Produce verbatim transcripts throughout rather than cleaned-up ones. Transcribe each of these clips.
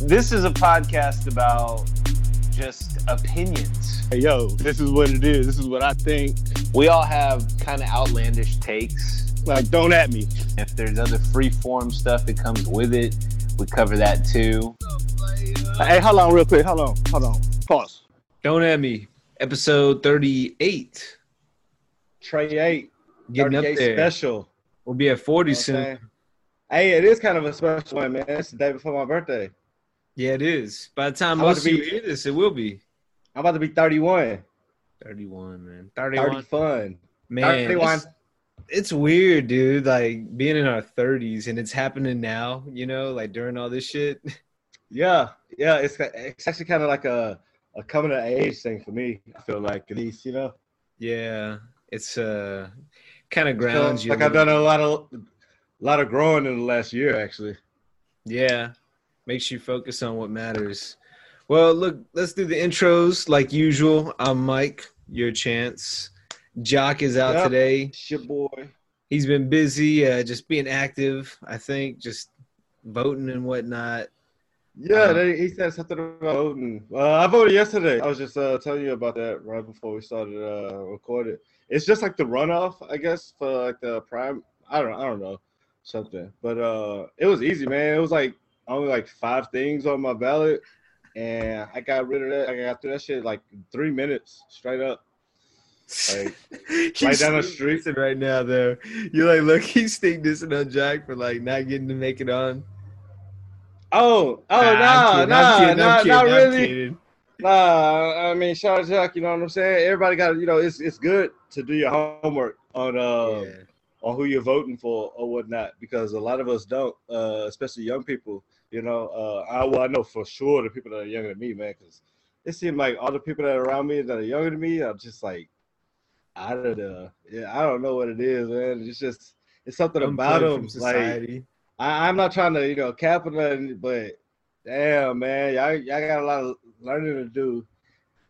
This is a podcast about just opinions. Hey, yo, this is what it is. This is what I think. We all have kind of outlandish takes. Like, don't at me. If there's other free-form stuff that comes with it, we cover that too. Hey, hold on real quick. Hold on. Hold on. Pause. Don't at me. Episode thirty-eight. Trey eight. Getting up there. Special. We'll be at forty okay. soon. Hey, it is kind of a special one, man. It's the day before my birthday. Yeah, it is. By the time most of you hear this, it will be. I'm about to be thirty-one. thirty-one, man. thirty-one. thirty fun. Man, thirty-one. It's, it's weird, dude, like, being in our thirties, and it's happening now, you know, like, during all this shit. Yeah. Yeah, it's it's actually kind of like a, a coming-of-age thing for me, I feel like, at least, you know? Yeah. It's uh, kind of grounds you. Like, I've done a lot of a lot of growing in the last year, actually. Yeah. Makes you focus on what matters. Well, look, let's do the intros like usual. I'm Mike, your chance. Jock is out yep. today. It's your boy. He's been busy, uh, just being active, I think, just voting and whatnot. Yeah, um, they, he said something about voting. Uh, I voted yesterday. I was just uh, telling you about that right before we started uh, recording. It's just like the runoff, I guess, for like the prime. I don't, I don't know, something. But uh, it was easy, man. It was like only like five things on my ballot, and I got rid of that. I got through that shit like three minutes straight up. Like right down the street. Right now, though, you're like, look, he's stink dissing on Jack for like not getting to make it on. Oh, oh nah, no, nah, nah, not really. Nah, I mean, shout out to Jack. You know what I'm saying? Everybody got, you know, it's it's good to do your homework on uh yeah. on who you're voting for or whatnot, because a lot of us don't, uh, especially young people. You know, uh, I, well, I know for sure the people that are younger than me, man, because it seems like all the people that are around me that are younger than me are just like, I don't know. Yeah, I don't know what it is, man. It's just, it's something I'm about them. Like, I, I'm not trying to, you know, cap on nothing, but damn, man, y'all, y'all got a lot of learning to do.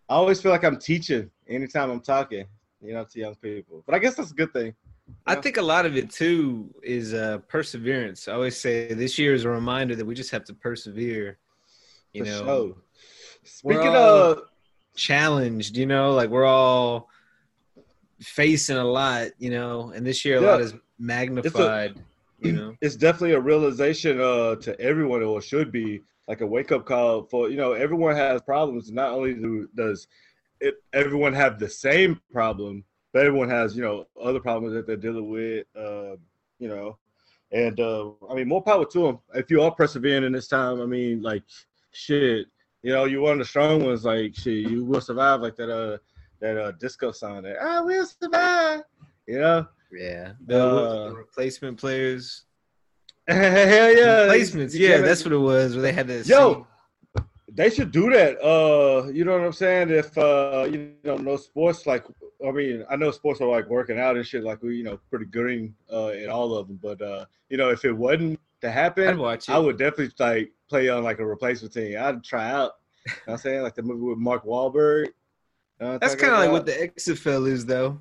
I always feel like I'm teaching anytime I'm talking, you know, to young people. But I guess that's a good thing. I think a lot of it, too, is uh, perseverance. I always say this year is a reminder that we just have to persevere, you For know. Sure. Speaking of challenged, you know, like we're all facing a lot, you know, and this year a yeah, lot is magnified, a, you know. It's definitely a realization uh, to everyone, or should be, like a wake-up call for, you know, everyone has problems. Not only do, does it, everyone have the same problem, but everyone has, you know, other problems that they're dealing with, uh, you know. And, uh, I mean, more power to them. If you are persevering in this time, I mean, like, shit, you know, you're one of the strong ones. Like, shit, you will survive, like that uh, that uh, disco song that, I will survive, you know. Yeah. The, uh, the replacement players. Hell yeah. Replacements, yeah, that's what it was, where they had that Yo. Scene. They should do that. Uh, you know what I'm saying? If uh, you don't know sports, like, I mean, I know sports are like working out and shit. Like, we, you know, pretty good uh, in all of them. But uh, you know, if it wasn't to happen, I'd watch it. I would definitely like play on like a replacement team. I'd try out. You know what I'm saying, like the movie with Mark Wahlberg. Uh, That's kind of like what the X F L is, though.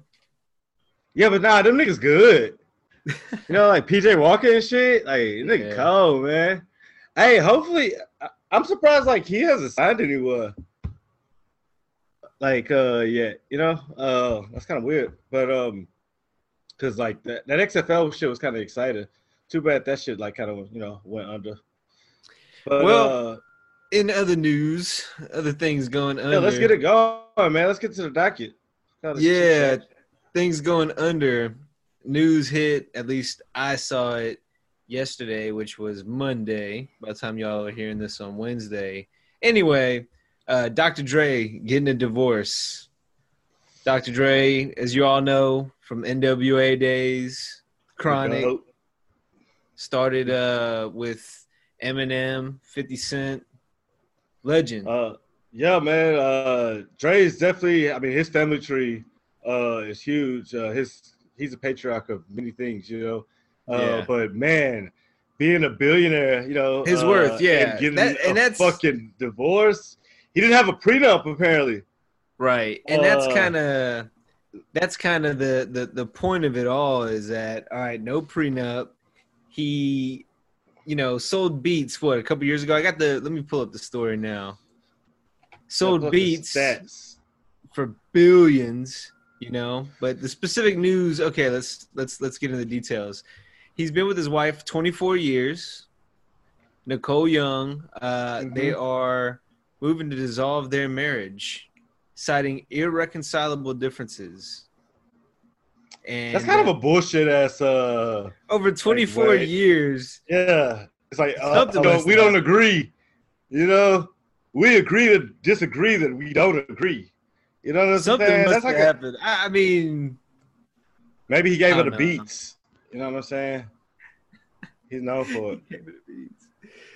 Yeah, but nah, them niggas good. You know, like P J Walker and shit. Like, nigga yeah. cold, man. Hey, hopefully. I- I'm surprised, like, he hasn't signed anyone, like, uh, yet, you know? Uh, that's kind of weird, but, um, because, like, that, that X F L shit was kind of exciting. Too bad that shit, like, kind of, you know, went under. But, well, uh, in other news, other things going under. Yeah, let's get it going, man. Let's get to the docket. Kinda yeah, things going under. News hit, at least I saw it yesterday, which was Monday. By the time y'all are hearing this on Wednesday. Anyway, uh, Doctor Dre getting a divorce. Doctor Dre, as you all know, from N W A days, Chronic. Started uh, with Eminem, fifty Cent, legend. Uh, yeah, man. Uh, Dre is definitely, I mean, his family tree uh, is huge. Uh, his He's a patriarch of many things, you know. Uh, yeah. But man, being a billionaire, you know, his uh, worth, yeah, and getting that, and a that's, fucking divorce. He didn't have a prenup, apparently. Right, and uh, that's kind of that's kind of the, the the point of it all is that all right, no prenup. He you know, sold beats for a couple years ago. I got the, let me pull up the story now. Sold beats for billions, you know, but the specific news. Okay. Let's, let's, let's get into the details. He's been with his wife twenty-four years, Nicole Young. Uh, mm-hmm. They are moving to dissolve their marriage, citing irreconcilable differences. And that's kind uh, of a bullshit ass. Uh, over twenty-four like, years. Yeah. It's like, uh, don't, we don't agree. You know, we agree to disagree that we don't agree. You know what I'm Something saying? Must that's like happen. A, I mean, maybe he gave her the know. beats. You know what I'm saying? He's known for it. He gave her the beats.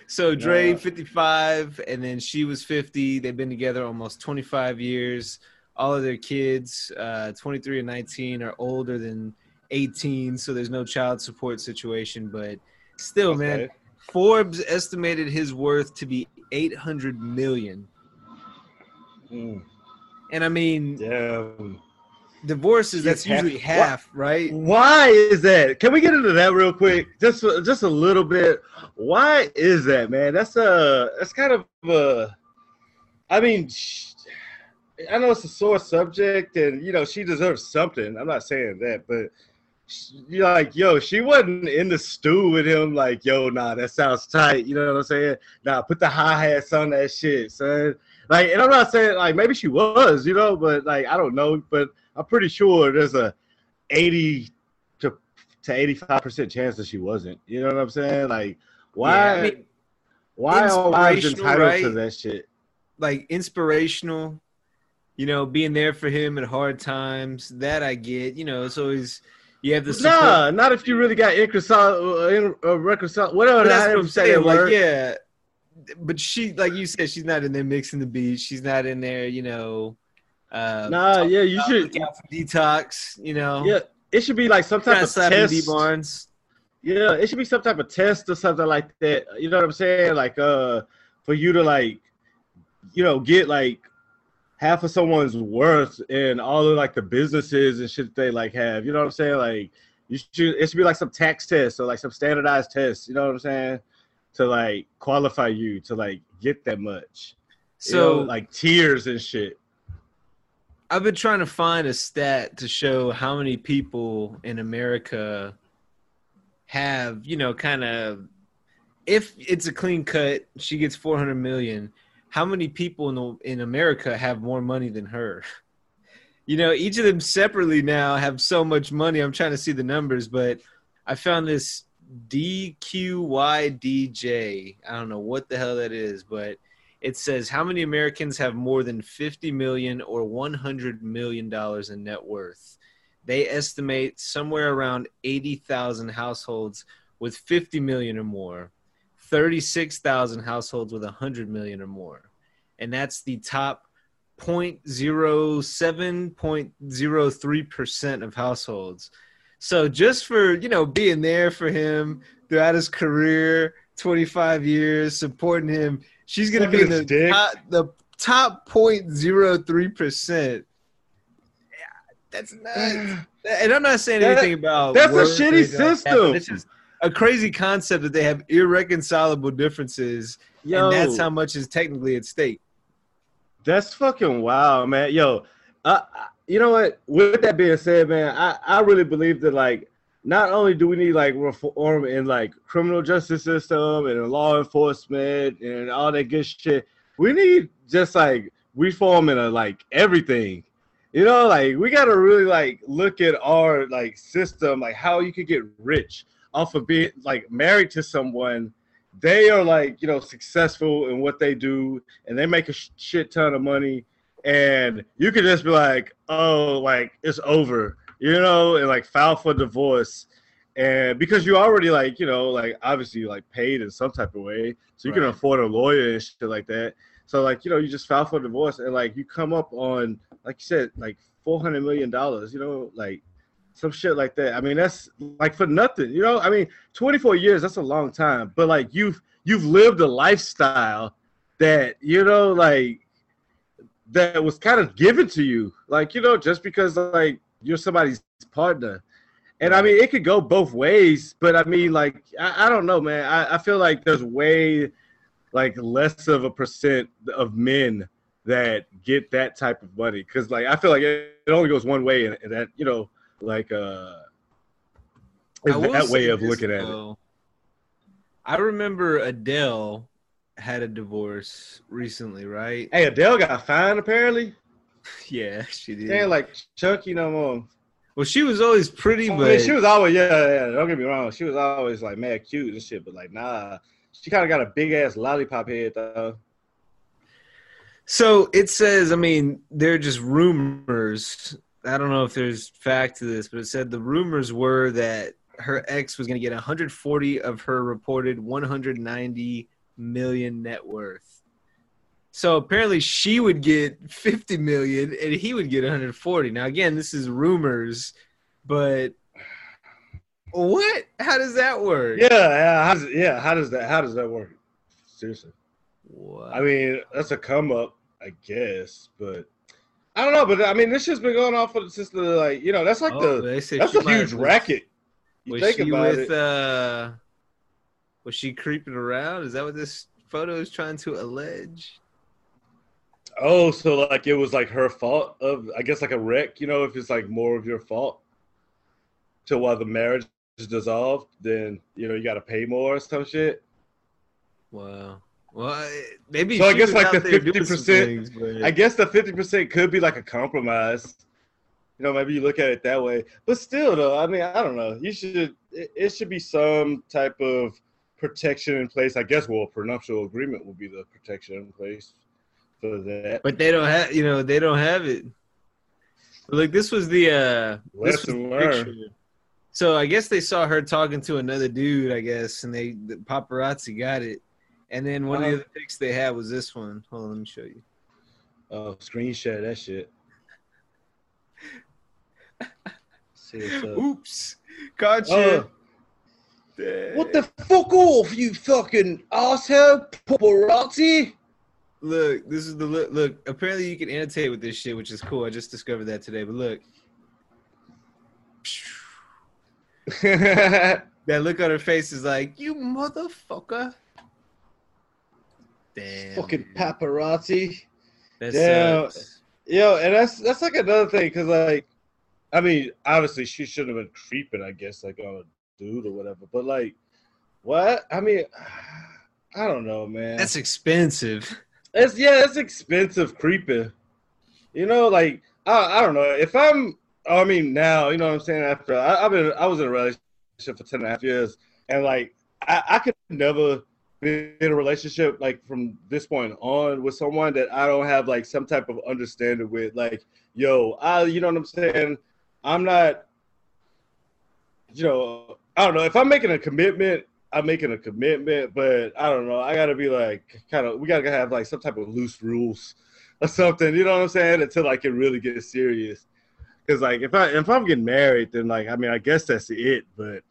So Dre, yeah. fifty-five, and then she was fifty. They've been together almost twenty-five years. All of their kids, uh, twenty-three and nineteen, are older than eighteen, so there's no child support situation. But still, okay. man, Forbes estimated his worth to be eight hundred million dollars. Mm. And, I mean, damn. Divorces, that's half, usually half, wh- right? Why is that? Can we get into that real quick? Just, just a little bit. Why is that, man? That's, a, that's kind of a – I mean sh- – I know it's a sore subject, and, you know, she deserves something. I'm not saying that, but, she, like, yo, she wasn't in the stew with him, like, yo, nah, that sounds tight. You know what I'm saying? Nah, put the hi-hats on that shit, son. Like, and I'm not saying, like, maybe she was, you know, but, like, I don't know. But I'm pretty sure there's a eighty to eighty-five percent chance that she wasn't. You know what I'm saying? Like, why, yeah, I mean, why are I entitled right? to that shit? Like, inspirational. You know, being there for him at hard times, that I get. You know, it's always you have the support. Nah, not if you really got irreconcilable, uh, reconcil- whatever. That's what I'm saying. Like, yeah, but she, like you said, she's not in there mixing the beats. She's not in there. You know, uh, nah, yeah, you should detox. You know, yeah, it should be like some type of test. D Barnes. Yeah, it should be some type of test or something like that. You know what I'm saying? Like, uh, for you to like, you know, get like. half of someone's worth and all of like the businesses and shit they like have, you know what I'm saying? Like you should, it should be like some tax test or like some standardized test, you know what I'm saying? To like qualify you to like get that much. So you know, like tiers and shit. I've been trying to find a stat to show how many people in America have, you know, kind of, if it's a clean cut, she gets four hundred million. How many people in the, in America have more money than her? You know, each of them separately now have so much money. I'm trying to see the numbers, but I found this D Q Y D J. I don't know what the hell that is, but it says how many Americans have more than fifty million dollars or one hundred million dollars in net worth. They estimate somewhere around eighty thousand households with fifty million dollars or more. thirty-six thousand households with one hundred million or more. And that's the top zero point zero seven, zero point zero three percent of households. So just for, you know, being there for him throughout his career, twenty-five years, supporting him, she's going to be in the top, the top zero point zero three percent. Yeah, that's nuts. And I'm not saying that, anything about that's a shitty system. A crazy concept that they have irreconcilable differences, yo, and that's how much is technically at stake. That's fucking wild, man. Yo, uh, you know what? With that being said, man, I, I really believe that, like, not only do we need, like, reform in, like, criminal justice system and in law enforcement and all that good shit, we need just, like, reform in, a, like, everything. You know, like, we got to really, like, look at our, like, system, like, how you could get rich off of being like married to someone. They are like, you know, successful in what they do and they make a shit ton of money, and you could just be like, oh, like it's over, you know, and like file for divorce, and because you already like, you know, like obviously like paid in some type of way, so you right. can afford a lawyer and shit like that. So like, you know, you just file for divorce and like you come up on, like you said, like four hundred million dollars, you know, like some shit like that. I mean, that's like for nothing, you know? I mean, twenty-four years, that's a long time. But like you've you've lived a lifestyle that, you know, like that was kind of given to you. Like, you know, just because like you're somebody's partner. And, I mean, it could go both ways, but, I mean, like, I, I don't know, man. I, I feel like there's way, like, less of a percent of men that get that type of money. Because, like, I feel like it, it only goes one way, and, and that, you know, like, uh, that way of looking at it. I remember Adele had a divorce recently, right? Hey, Adele got fined, apparently. Yeah, she did. She ain't, like, Chucky no more. Well, she was always pretty, but I mean, she was always yeah, yeah. Don't get me wrong, she was always like mad cute and shit, but like nah, she kind of got a big ass lollipop head though. So it says, I mean, they're just rumors. I don't know if there's fact to this, but it said the rumors were that her ex was going to get one hundred forty of her reported one hundred ninety million net worth. So apparently she would get fifty million and he would get one hundred forty. Now again, this is rumors, but what? How does that work? Yeah, yeah, how does, yeah, how does that how does that work? Seriously. What? I mean, that's a come up, I guess, but I don't know, but I mean, this shit's been going on for since the like, you know, that's like oh, the that's a huge racket. You was think she about with, it. Uh, was she creeping around? Is that what this photo is trying to allege? Oh, so like it was like her fault of, I guess like a wreck, you know, if it's like more of your fault to while the marriage is dissolved, then, you know, you got to pay more or some shit. Wow. Well, maybe. So I guess like the fifty percent, things, but... I guess the fifty percent could be like a compromise. You know, maybe you look at it that way, but still though, I mean, I don't know. You should, it, it should be some type of protection in place. I guess, well, a prenuptial agreement will be the protection in place for that. But they don't have, you know, they don't have it. Look, this was the uh, this was the picture. So I guess they saw her talking to another dude, I guess, and they the paparazzi got it. And then one um, of the other pics they had was this one. Hold on, let me show you. Oh, uh, screenshot that shit. See what's up. Oops, caught you. Uh, What the fuck off, you fucking asshole, paparazzi! Look, this is the look. Look, apparently you can annotate with this shit, which is cool. I just discovered that today. But look, that look on her face is like, you motherfucker! Damn, fucking paparazzi! That Damn. Sucks. Yo, and that's that's like another thing, cause like, I mean, obviously she shouldn't have been creeping. I guess like on. Dude or whatever, but like, what? I mean, I don't know, man. That's expensive. It's yeah, it's expensive creeping. You know, like I, I don't know if I'm. I mean, now you know what I'm saying. After I, I've been, I was in a relationship for ten and a half years, and like I, I could never be in a relationship like from this point on with someone that I don't have like some type of understanding with. Like, yo, I, you know what I'm saying? I'm not. You know. I don't know. If I'm making a commitment, I'm making a commitment, but I don't know. I got to be like kind of – we got to have like some type of loose rules or something. You know what I'm saying? Until like it really gets serious. Because like if, I, if I'm getting married, then like I mean I guess that's it, but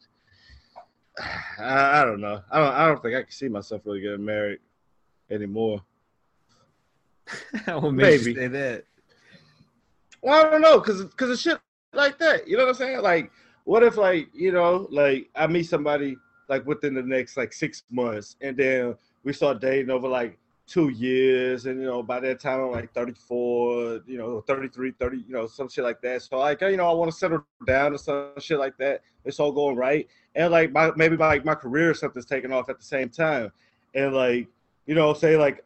I, I don't know. I don't, I don't think I can see myself really getting married anymore. What made you say that? Well, I don't know because because of shit like that. You know what I'm saying? Like – what if, like, you know, like, I meet somebody, like, within the next, like, six months, and then we start dating over, like, two years, and, you know, by that time, I'm, like, thirty-four, you know, thirty-three, thirty, you know, some shit like that. So, like, you know, I want to settle down or some shit like that. It's all going right. And, like, my, maybe, my, like, my career or something's taking off at the same time. And, like, you know, say, like,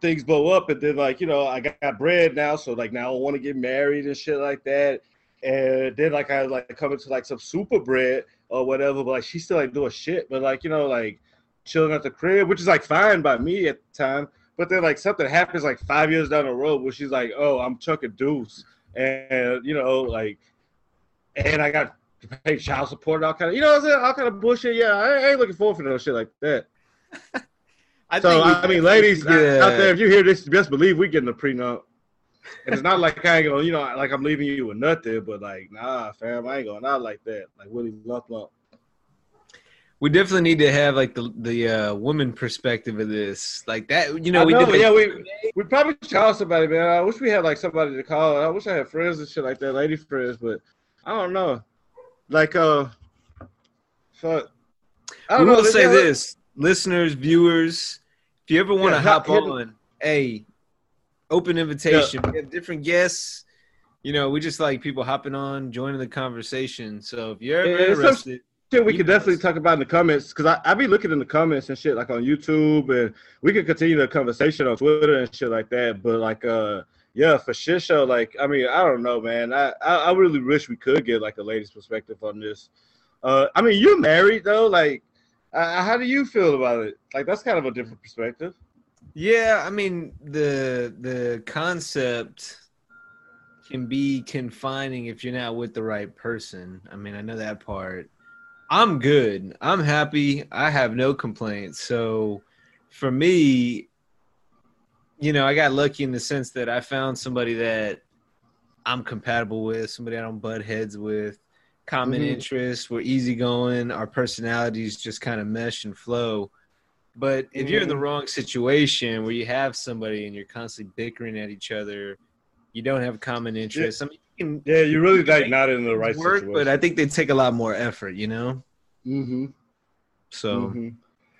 things blow up, and then, like, you know, I got bread now, so, like, now I want to get married and shit like that. And then, like, I, like, come into, like, some super bread or whatever, but, like, she's still, like, doing shit. But, like, you know, like, chilling at the crib, which is, like, fine by me at the time. But then, like, something happens, like, five years down the road where she's like, oh, I'm chucking dudes. And, you know, like, and I got to pay child support and all kind of, you know what I'm saying? All kind of bullshit. Yeah, I ain't looking forward for no shit like that. I so, think I mean, ladies yeah. out there, if you hear this, best believe we getting a prenup. And it's not like I ain't gonna, you know, like I'm leaving you with nothing, but like, nah, fam, I ain't going out like that. Like Willie Lump Lump. We definitely need to have like the the uh, woman perspective of this, like that. You know, I we know, did, yeah, like, we we probably should call somebody, man. I wish we had like somebody to call. I wish I had friends and shit like that, lady friends, but I don't know. Like, uh, so I don't we know, will say this, listeners, viewers, if you ever want to yeah, hop hit, on, hey, open invitation. Yeah. We have different guests. You know, we just like people hopping on, joining the conversation. So if you're ever yeah, interested, shit we could definitely talk about in the comments, because I, I be looking in the comments and shit, like on YouTube, and we can continue the conversation on Twitter and shit like that. But like, uh, yeah, for shit show, like, I mean, I don't know, man. I, I, I really wish we could get like a lady's perspective on this. Uh, I mean, you're married though. Like, uh, how do you feel about it? Like, that's kind of a different perspective. Yeah, I mean, the the concept can be confining if you're not with the right person. I mean, I know that part. I'm good. I'm happy. I have no complaints. So for me, you know, I got lucky in the sense that I found somebody that I'm compatible with, somebody I don't butt heads with, common mm-hmm. interests, we're easygoing, our personalities just kind of mesh and flow. But if you're in the wrong situation where you have somebody and you're constantly bickering at each other, you don't have common interests. Yeah. I mean, you can, yeah, you're really like not in the right work, situation. But I think they take a lot more effort, you know? Mm-hmm. So. Mm-hmm.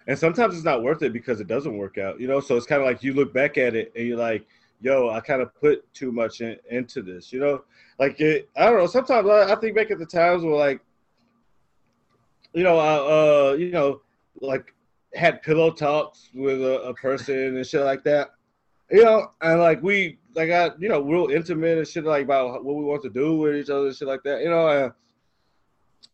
And sometimes it's not worth it because it doesn't work out, you know? So it's kind of like you look back at it and you're like, yo, I kind of put too much in, into this, you know? Like, it, I don't know. Sometimes I, I think back at the times where, like, you know, I, uh, you know, like, had pillow talks with a, a person and shit like that, you know, and like we like I you know real intimate and shit like about what we want to do with each other and shit like that, you know, and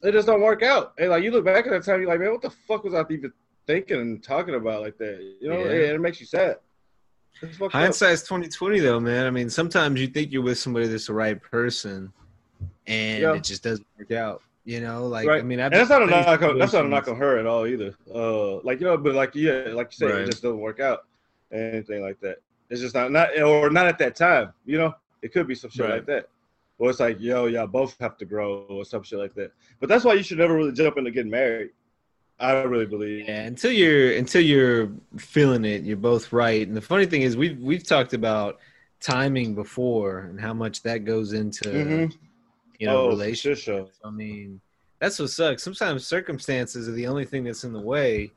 it just don't work out. And like you look back at that time, you're like, man, what the fuck was I even thinking and talking about like that, you know? Yeah. It, it makes you sad. Hindsight's twenty twenty though, man. I mean, sometimes you think you're with somebody that's the right person, and yeah. it just doesn't work out. You know, like, right. I mean, I've and that's not a knock on, that's not a knock on her at all either. Uh, like, you know, but like, yeah, like you said, right. it just doesn't work out and anything like that. It's just not, not, or not at that time, you know, it could be some shit right. like that. Or it's like, yo, y'all both have to grow or some shit like that. But that's why you should never really jump into getting married. I really believe. Yeah, until you're, until you're feeling it, you're both right. And the funny thing is we've, we've talked about timing before and how much that goes into mm-hmm. you know, oh, relationships. Sure. I mean, that's what sucks. Sometimes circumstances are the only thing that's in the way,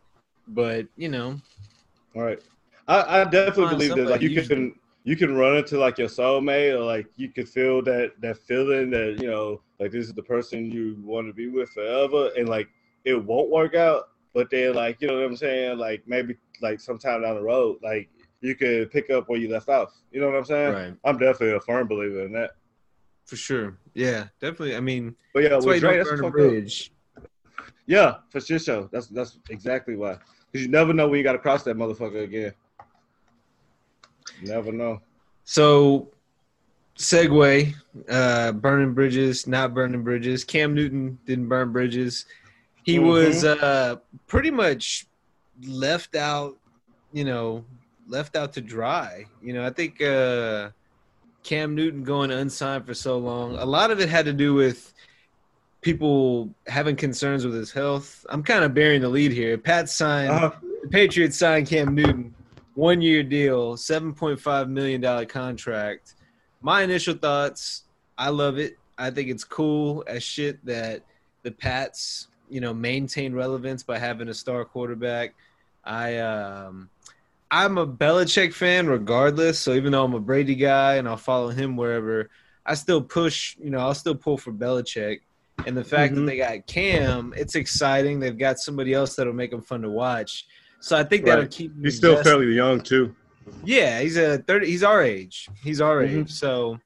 but you know. All right, I, I definitely believe that like you usually. can you can run into like your soulmate, or like you can feel that that feeling that, you know, like this is the person you want to be with forever, and like it won't work out. But then like, you know what I'm saying, like maybe like sometime down the road, like you could pick up where you left off. You know what I'm saying? Right. I'm definitely a firm believer in that. For sure. Yeah, definitely. I mean, but yeah, that's why you don't burn a bridge. Yeah, for sure. So that's that's exactly why. Because you never know when you got to cross that motherfucker again. You never know. So, segue, uh, burning bridges, not burning bridges. Cam Newton didn't burn bridges. He mm-hmm. was uh, pretty much left out, you know, left out to dry. You know, I think uh, – Cam Newton going unsigned for so long, a lot of it had to do with people having concerns with his health. I'm kind of bearing the lead here. Pat signed, uh-huh. the Patriots signed Cam Newton, one-year deal, seven point five million dollars contract. My initial thoughts, I love it. I think it's cool as shit that the Pats, you know, maintain relevance by having a star quarterback. I um I'm a Belichick fan regardless, so even though I'm a Brady guy and I'll follow him wherever, I still push, you know, I'll still pull for Belichick. And the fact mm-hmm. that they got Cam, it's exciting. They've got somebody else that'll make them fun to watch. So I think right. that'll keep him. He's still invested. Fairly young too. Yeah, he's a thirty. He's our age. He's our mm-hmm. age. So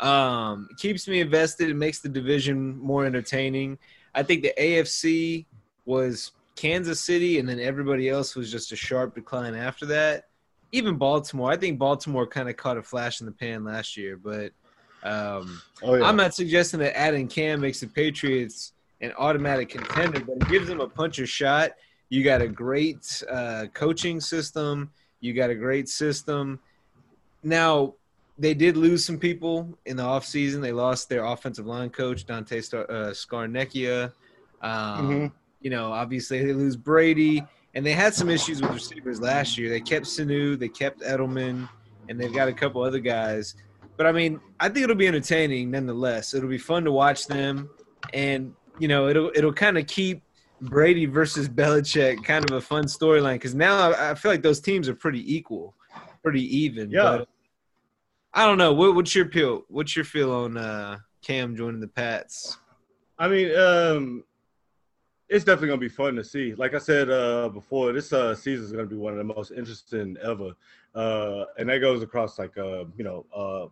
um, it keeps me invested. It makes the division more entertaining. I think the A F C was Kansas City, and then everybody else was just a sharp decline after that. Even Baltimore. I think Baltimore kind of caught a flash in the pan last year. But um, oh, yeah. I'm not suggesting that adding Cam makes the Patriots an automatic contender, but it gives them a puncher shot. You got a great uh, coaching system. You got a great system. Now, they did lose some people in the offseason. They lost their offensive line coach, Dante Star- uh, Scarnecchia. Um, mm-hmm. You know, obviously they lose Brady, and they had some issues with receivers last year. They kept Sanu, they kept Edelman, and they've got a couple other guys. But, I mean, I think it'll be entertaining nonetheless. It'll be fun to watch them. And you know, it'll it'll kind of keep Brady versus Belichick kind of a fun storyline, because now I, I feel like those teams are pretty equal, pretty even. Yeah. But I don't know. What, what's your feel? What's your feel on uh, Cam joining the Pats? I mean, um, it's definitely gonna be fun to see. Like I said uh, before, this uh, season is gonna be one of the most interesting ever, uh, and that goes across like uh, you know uh,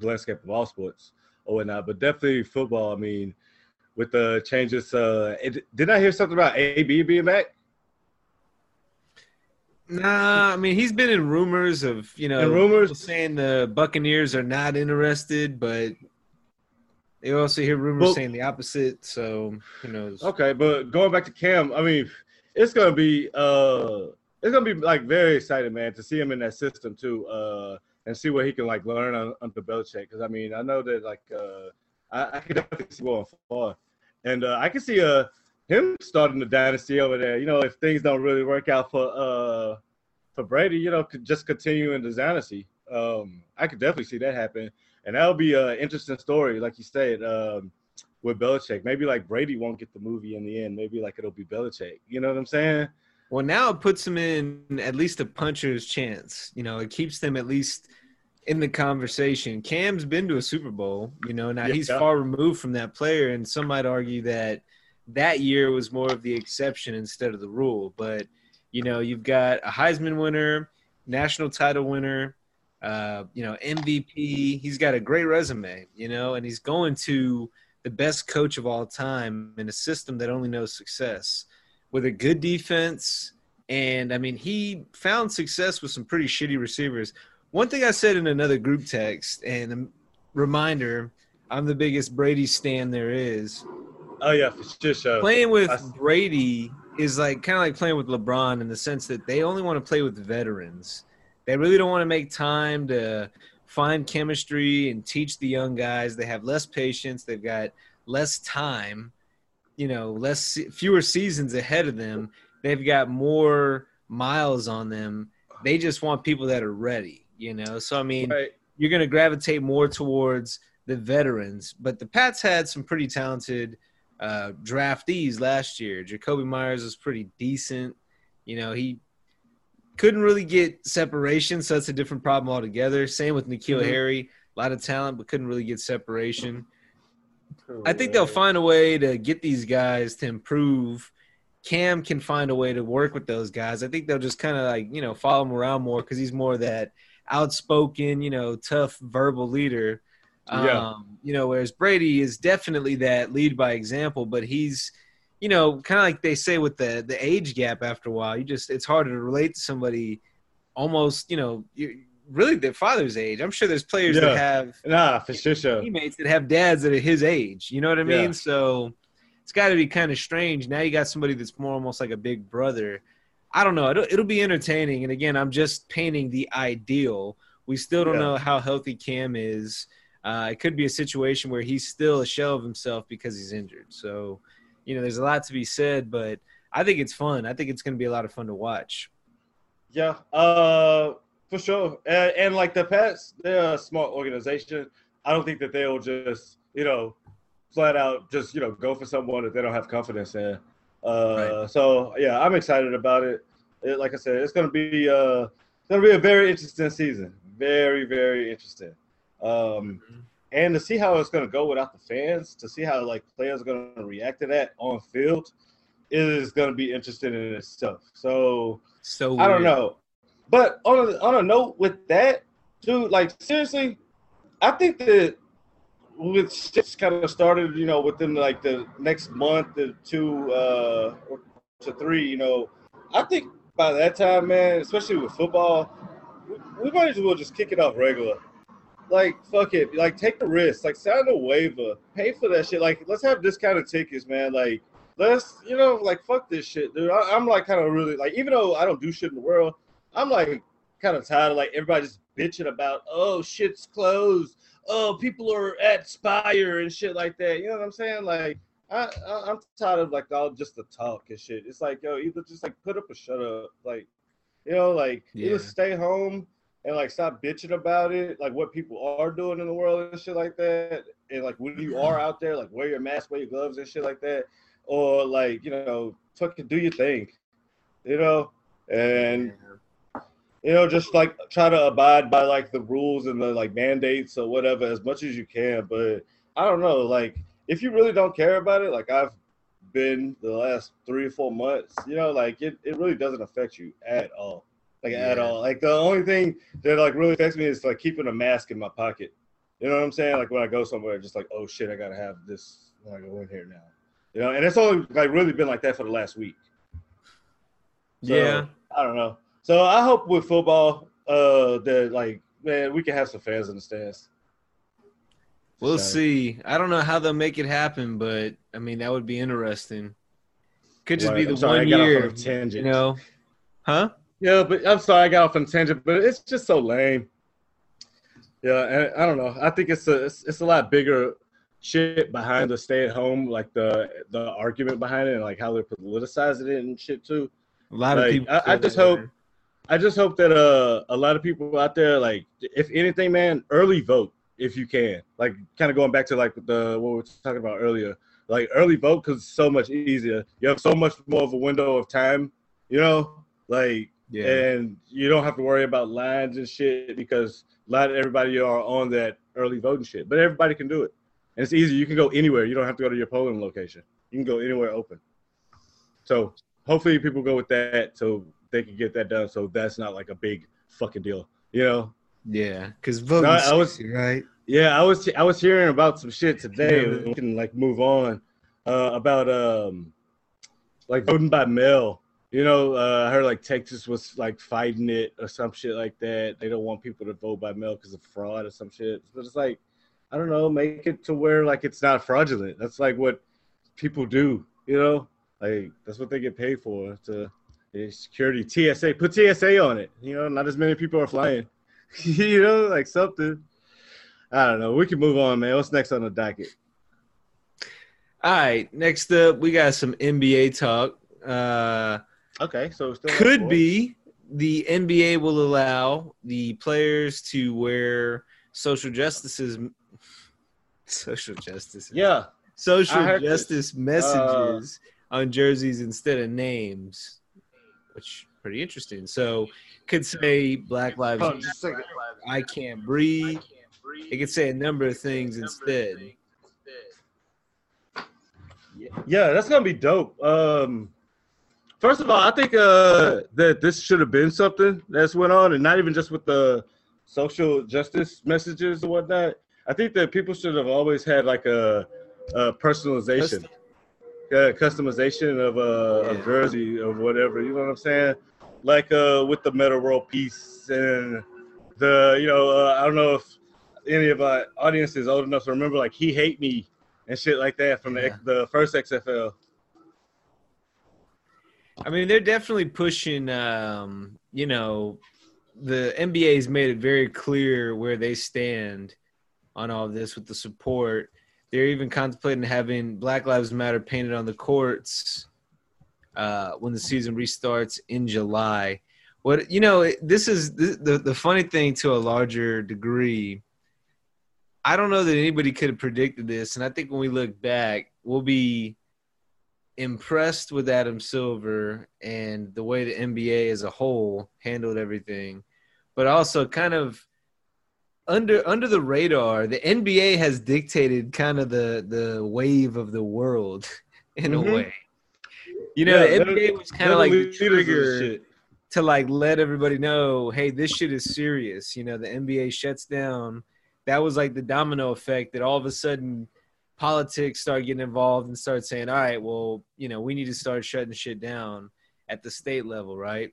the landscape of all sports or whatnot, but definitely football. I mean, with the changes, uh, it, did I hear something about A B being back? Nah, I mean, he's been in rumors of, you know, in rumors saying the Buccaneers are not interested, but they also hear rumors well, saying the opposite. So who knows? Okay, but going back to Cam, I mean, it's gonna be uh, it's gonna be like very exciting, man, to see him in that system too, uh, and see what he can like learn on, on the Belichick. Because I mean, I know that like uh, I, I can definitely see going far, and uh, I can see a. Uh, him starting the dynasty over there, you know, if things don't really work out for uh for Brady, you know, could just continue in the dynasty. Um, I could definitely see that happen, and that'll be an interesting story, like you said, um, with Belichick. Maybe like Brady won't get the movie in the end. Maybe like it'll be Belichick. You know what I'm saying? Well, now it puts him in at least a puncher's chance. You know, it keeps them at least in the conversation. Cam's been to a Super Bowl. You know, now yeah. he's far removed from that player, and some might argue that. That year was more of the exception instead of the rule. But, you know, you've got a Heisman winner, national title winner, uh, you know, M V P. He's got a great resume, you know, and he's going to the best coach of all time in a system that only knows success with a good defense. And, I mean, he found success with some pretty shitty receivers. One thing I said in another group text, and a reminder, I'm the biggest Brady stan there is. Oh, yeah, for sure. Playing with I, Brady is like kind of like playing with LeBron in the sense that they only want to play with veterans. They really don't want to make time to find chemistry and teach the young guys. They have less patience. They've got less time, you know, less fewer seasons ahead of them. They've got more miles on them. They just want people that are ready, you know. So, I mean, right. You're going to gravitate more towards the veterans. But the Pats had some pretty talented – Uh, draftees last year. Jacoby Myers was pretty decent. You know, he couldn't really get separation, so that's a different problem altogether. Same with N'Keal mm-hmm. Harry. A lot of talent, but couldn't really get separation. Correct. I think they'll find a way to get these guys to improve. Cam can find a way to work with those guys. I think they'll just kind of like, you know, follow him around more because he's more that outspoken, you know, tough verbal leader. Yeah. Um, you know, whereas Brady is definitely that lead by example, but he's, you know, kind of like they say with the, the age gap after a while, you just, it's harder to relate to somebody almost, you know, really their father's age. I'm sure there's players yeah. that have nah, for sure, sure. teammates that have dads that are his age, you know what I mean? Yeah. So it's gotta be kind of strange. Now you got somebody that's more almost like a big brother. I don't know. It'll, it'll be entertaining. And again, I'm just painting the ideal. We still don't yeah. know how healthy Cam is. Uh, it could be a situation where he's still a shell of himself because he's injured. So, you know, there's a lot to be said, but I think it's fun. I think it's going to be a lot of fun to watch. Yeah, uh, for sure. And, and like the Pats, they're a smart organization. I don't think that they'll just, you know, flat out just, you know, go for someone that they don't have confidence in. Uh, right. So, yeah, I'm excited about it. it like I said, it's going to be uh, it's going to be a very interesting season. Very, very interesting. Um, and to see how it's going to go without the fans, to see how like players are going to react to that on field, is going to be interesting in itself. So, so I don't know. But on a, on a note with that, dude, like seriously, I think that with shit's kind of started, you know, within like the next month or two uh, or to three, you know, I think by that time, man, especially with football, we, we might as well just kick it off regular. Like, fuck it. Like, take the risk. Like, sign a waiver. Pay for that shit. Like, let's have this kind of tickets, man. Like, let's, you know, like, fuck this shit, dude. I, I'm, like, kind of really, like, even though I don't do shit in the world, I'm, like, kind of tired of, like, everybody just bitching about, oh, shit's closed. Oh, people are at Spire and shit like that. You know what I'm saying? Like, I, I, I'm tired of, like, all just the talk and shit. It's like, yo, either just, like, put up or shut up. Like, you know, like, yeah. either stay home. And, like, stop bitching about it, like, what people are doing in the world and shit like that. and like when you are out there, like wear your mask, wear your gloves and shit like that, or like, you know, fucking do your thing, you know, and you know, just like try to abide by like the rules and the like mandates or whatever as much as you can. But I don't know, like if you really don't care about it, like I've been the last three or four months, you know, like it, it really doesn't affect you at all. Like yeah. at all. Like the only thing that like really affects me is like keeping a mask in my pocket. You know what I'm saying? Like when I go somewhere, just like, oh shit, I gotta have this when I go in here now. You know, and it's only like really been like that for the last week. So, yeah. I don't know. So I hope with football, uh, that like, man, we can have some fans in the stands. We'll see. I don't know how they'll make it happen, but I mean that would be interesting. Could just right. be the I'm sorry, one I got year, off on a tangent. You know, huh? Yeah, but I'm sorry I got off on a tangent, but it's just so lame. Yeah, and I don't know. I think it's a it's, it's a lot bigger shit behind the stay at home, like the the argument behind it, and like how they're politicizing it and shit too. A lot like, of people. I, I just hope. There. I just hope that uh a lot of people out there, like if anything, man, early vote if you can. Like kind of going back to like the what we were talking about earlier, like early vote because it's so much easier. You have so much more of a window of time, you know, like. Yeah. And you don't have to worry about lines and shit because not everybody are on that early voting shit. But everybody can do it. And it's easy. You can go anywhere. You don't have to go to your polling location. You can go anywhere open. So hopefully people go with that so they can get that done. So that's not like a big fucking deal, you know? Yeah, because voting I, I was, right? Yeah, I was I was hearing about some shit today. Yeah. We can like move on uh, about um like voting by mail. You know, uh, I heard like Texas was like fighting it or some shit like that. They don't want people to vote by mail because of fraud or some shit. But it's like, I don't know, make it to where like it's not fraudulent. That's like what people do, you know? Like that's what they get paid for, to security, T S A. Put T S A on it. You know, not as many people are flying. You know, like something. I don't know. We can move on, man. What's next on the docket? All right. Next up, we got some N B A talk. Uh Okay, so it still could be the N B A will allow the players to wear social justices, social justice, yeah, social justice this. messages uh, on jerseys instead of names, which is pretty interesting. So, could say Black Lives Matter, like, I can't breathe. It could say a number of things instead. Yeah. yeah, that's gonna be dope. Um. First of all, I think uh, that this should have been something that's went on, and not even just with the social justice messages and whatnot. I think that people should have always had like a, a personalization, uh, customization of a, a jersey or whatever. You know what I'm saying? Like uh, with the Metal World Peace and the, you know, uh, I don't know if any of our audience is old enough to remember like He Hate Me and shit like that from the yeah. the first X F L. I mean, they're definitely pushing, um, you know, the N B A's made it very clear where they stand on all this with the support. They're even contemplating having Black Lives Matter painted on the courts uh, when the season restarts in July. What you know, this is the, the, the funny thing to a larger degree. I don't know that anybody could have predicted this, and I think when we look back, we'll be – impressed with Adam Silver and the way the N B A as a whole handled everything, but also kind of under under the radar. The N B A has dictated kind of the the wave of the world in mm-hmm. a way. You know, yeah, the N B A was kind of like the trigger to like let everybody know, hey, this shit is serious. You know, the N B A shuts down. That was like the domino effect that all of a sudden politics start getting involved and start saying, all right, well, you know, we need to start shutting shit down at the state level, right?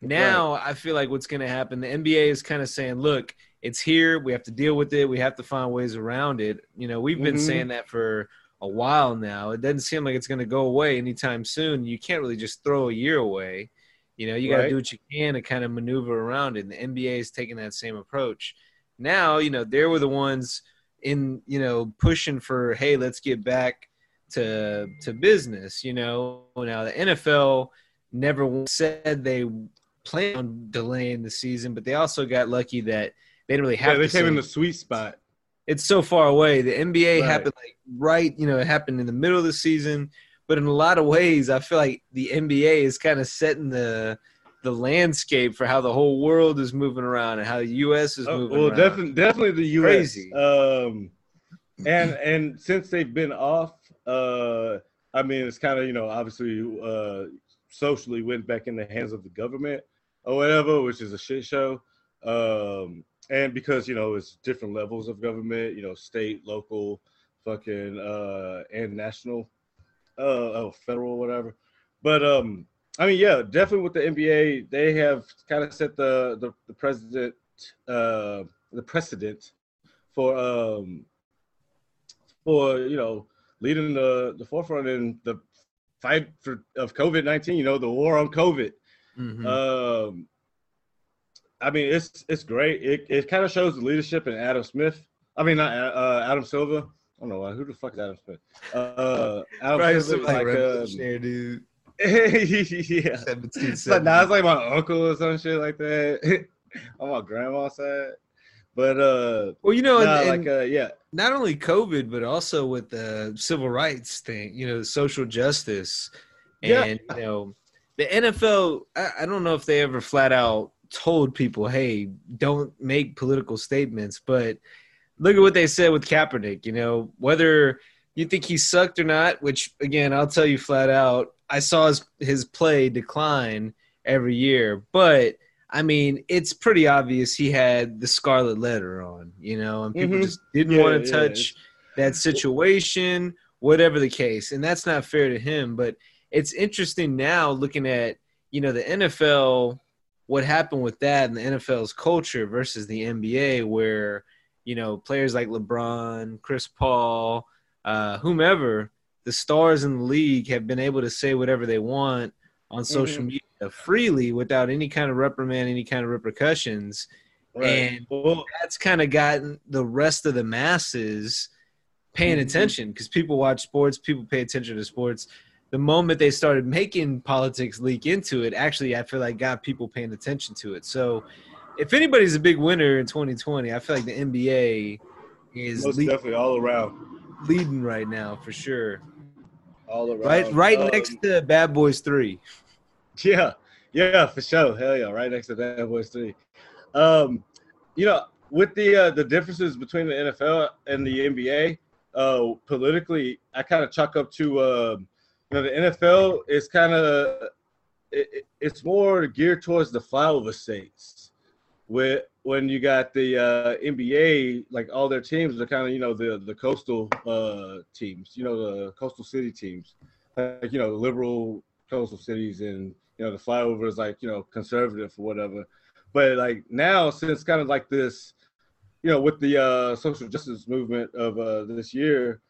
Now right. I feel like what's going to happen, the N B A is kind of saying, look, it's here. We have to deal with it. We have to find ways around it. You know, we've mm-hmm. been saying that for a while now. It doesn't seem like it's going to go away anytime soon. You can't really just throw a year away. You know, you got to right. do what you can to kind of maneuver around it. And the N B A is taking that same approach. Now, you know, they were the ones – in, you know, pushing for, hey, let's get back to to business, you know. Now, the N F L never said they planned on delaying the season, but they also got lucky that they didn't really have yeah, to. They came in the sweet spot. it's so far away. The N B A right. happened like right, you know, it happened in the middle of the season. But in a lot of ways, I feel like the N B A is kind of setting the the landscape for how the whole world is moving around and how the U S is oh, moving well, around. Well, definitely, definitely the U S. Crazy. Um, and and since they've been off, uh, I mean, it's kind of, you know, obviously uh, socially went back in the hands of the government or whatever, which is a shit show. Um, and because, you know, it's different levels of government, you know, state, local, fucking, uh, and national. Uh, oh, federal, whatever. But, um, I mean, yeah, definitely with the N B A, they have kind of set the, the, the president, uh, the precedent for, um, for, you know, leading the, the forefront in the fight for, of COVID nineteen, you know, the war on COVID. Mm-hmm. Um, I mean, it's, it's great. It, it kind of shows the leadership in Adam Smith. I mean, not, uh, Adam Silver. I don't know who the fuck is Adam Smith. Uh, Adam Smith, like, like revolutionary, um, dude. yeah. So now it's like my uncle or some shit like that. On my grandma's side, but uh, well, you know, nah, and, and like uh, yeah, not only COVID, but also with the civil rights thing, you know, social justice, and yeah. you know, the N F L. I, I don't know if they ever flat out told people, "Hey, don't make political statements," but. Look at what they said with Kaepernick, you know, whether you think he sucked or not, which, again, I'll tell you flat out, I saw his, his play decline every year. But, I mean, it's pretty obvious he had the scarlet letter on, you know, and people mm-hmm. just didn't yeah, want to yeah, touch that situation, whatever the case. And that's not fair to him. But it's interesting now looking at, you know, the N F L, what happened with that and the N F L's culture versus the N B A where – you know, players like LeBron, Chris Paul, uh, whomever, the stars in the league have been able to say whatever they want on social mm-hmm. media freely without any kind of reprimand, any kind of repercussions. Right. And well, that's kind of gotten the rest of the masses paying mm-hmm. attention because people watch sports, people pay attention to sports. The moment they started making politics leak into it, actually, I feel like got people paying attention to it. So, if anybody's a big winner in twenty twenty, I feel like the N B A is most lead- definitely all around leading right now for sure. All around, right, right um, next to Bad Boys three. Yeah, yeah, for sure. Hell yeah, right next to Bad Boys three. Um, you know, with the uh, the differences between the N F L and the N B A, uh, politically, I kind of chalk up to uh, you know the N F L is kind of it, it's more geared towards the flyover states. With when you got the uh, N B A, like all their teams are kind of, you know, the the coastal uh, teams, you know, the coastal city teams, like, you know, the liberal coastal cities and, you know, the flyover is like, you know, conservative or whatever. But like now, since kind of like this, you know, with the uh, social justice movement of uh, this year,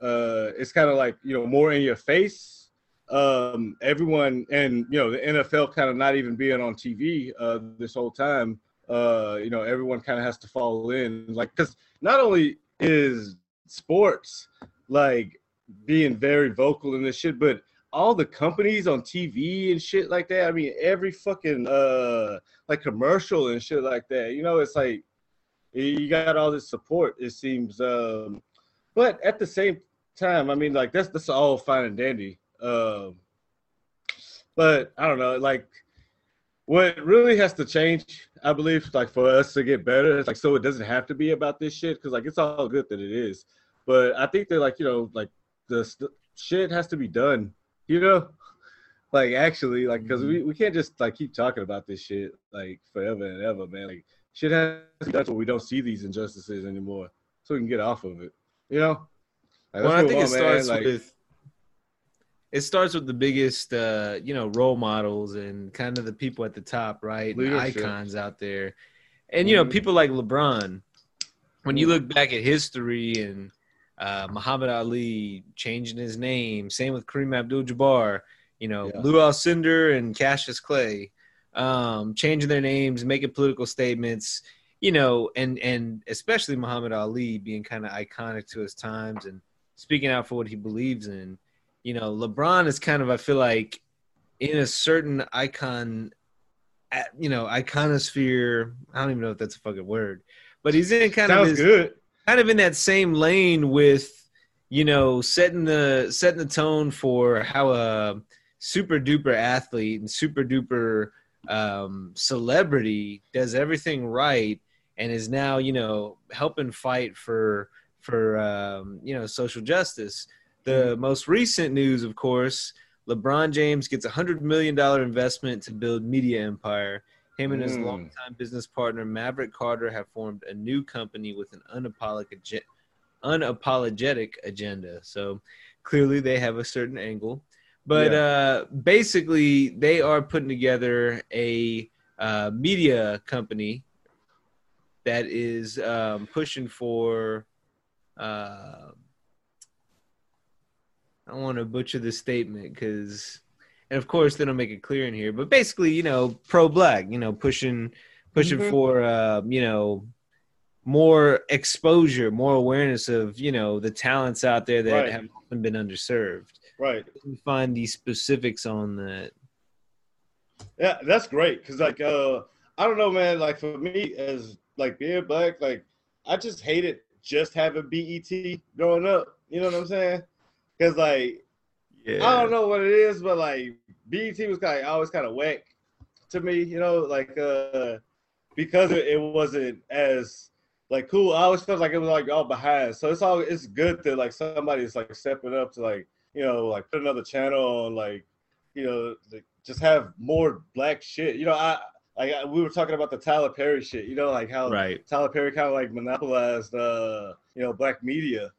uh, it's kind of like, you know, more in your face. Um, everyone and, you know, the N F L kind of not even being on T V uh, this whole time. Uh, you know, everyone kind of has to fall in, like, because not only is sports like being very vocal in this shit, but all the companies on T V and shit like that. I mean, every fucking uh, like commercial and shit like that. You know, it's like you got all this support. It seems, um, but at the same time, I mean, like that's that's all fine and dandy. Uh, but I don't know, like. What really has to change, I believe, like for us to get better, it's like so it doesn't have to be about this shit because like it's all good that it is. But I think that like you know like the st- shit has to be done, you know, like actually like because we, we can't just like keep talking about this shit like forever and ever, man. Like shit has to be done so we don't see these injustices anymore, so we can get off of it, you know. Like, well, I think on, it starts like, with. It starts with the biggest, uh, you know, role models and kind of the people at the top, right? The icons out there. And, you know, people like LeBron, when you look back at history and uh, Muhammad Ali changing his name, same with Kareem Abdul-Jabbar, you know, yeah. Lew Alcindor and Cassius Clay, um, changing their names, making political statements, you know, and, and especially Muhammad Ali being kind of iconic to his times and speaking out for what he believes in. You know, LeBron is kind of, I feel like, in a certain icon, you know, iconosphere. I don't even know if that's a fucking word, but he's in kind Sounds of his, good. kind of in that same lane with, you know, setting the setting the tone for how a super duper athlete and super duper um, celebrity does everything right and is now, you know, helping fight for for um, you know, social justice. The most recent news, of course, LeBron James gets a hundred million dollar investment to build media empire. Him and his mm. longtime business partner Maverick Carter have formed a new company with an unapologetic. unapologetic agenda. So clearly they have a certain angle, but yeah. uh basically they are putting together a uh media company that is um pushing for uh I don't want to butcher this statement because, and of course they don't make it clear in here, but basically, you know, pro-black, you know, pushing pushing mm-hmm. for uh you know, more exposure, more awareness of, you know, the talents out there that right. have often been underserved. Right. We find the specifics on that. Yeah, that's great. Because, like, uh, I don't know, man, like, for me, as, like, being black, like, I just hated just having B E T growing up. You know what I'm saying? Because, like, yeah. I don't know what it is, but, like, B E T was kind of always kind of whack to me, you know, like, uh, because it wasn't as... Like, cool. I always felt like it was, like, all behind. So it's all it's good that, like, somebody's, like, stepping up to, like, you know, like, put another channel on, like, you know, like, just have more black shit. You know, I, like, I, we were talking about the Tyler Perry shit, you know, like, how right. Tyler Perry kind of, like, monopolized, uh, you know, black media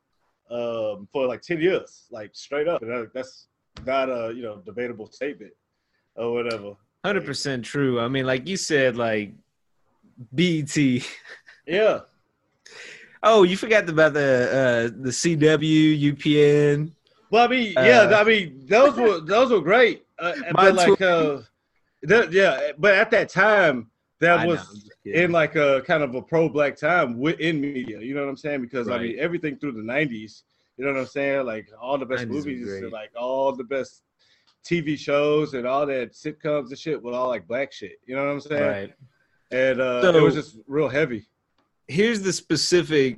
um, for, like, ten years, like, straight up. And that's not a, you know, debatable statement or whatever. one hundred percent true. I mean, like you said, like, B E T. Yeah. Oh, you forgot about the uh, the C W, U P N. Well, I mean, yeah, uh, I mean, those were those were great. Uh, but like, uh, th- yeah, but at that time, that I was know, in like a kind of a pro-black time within media. You know what I'm saying? Because right. I mean, everything through the nineties. You know what I'm saying? Like all the best movies, and, like all the best T V shows, and all that sitcoms and shit with all like black shit. You know what I'm saying? Right. And uh, so, it was just real heavy. Here's the specific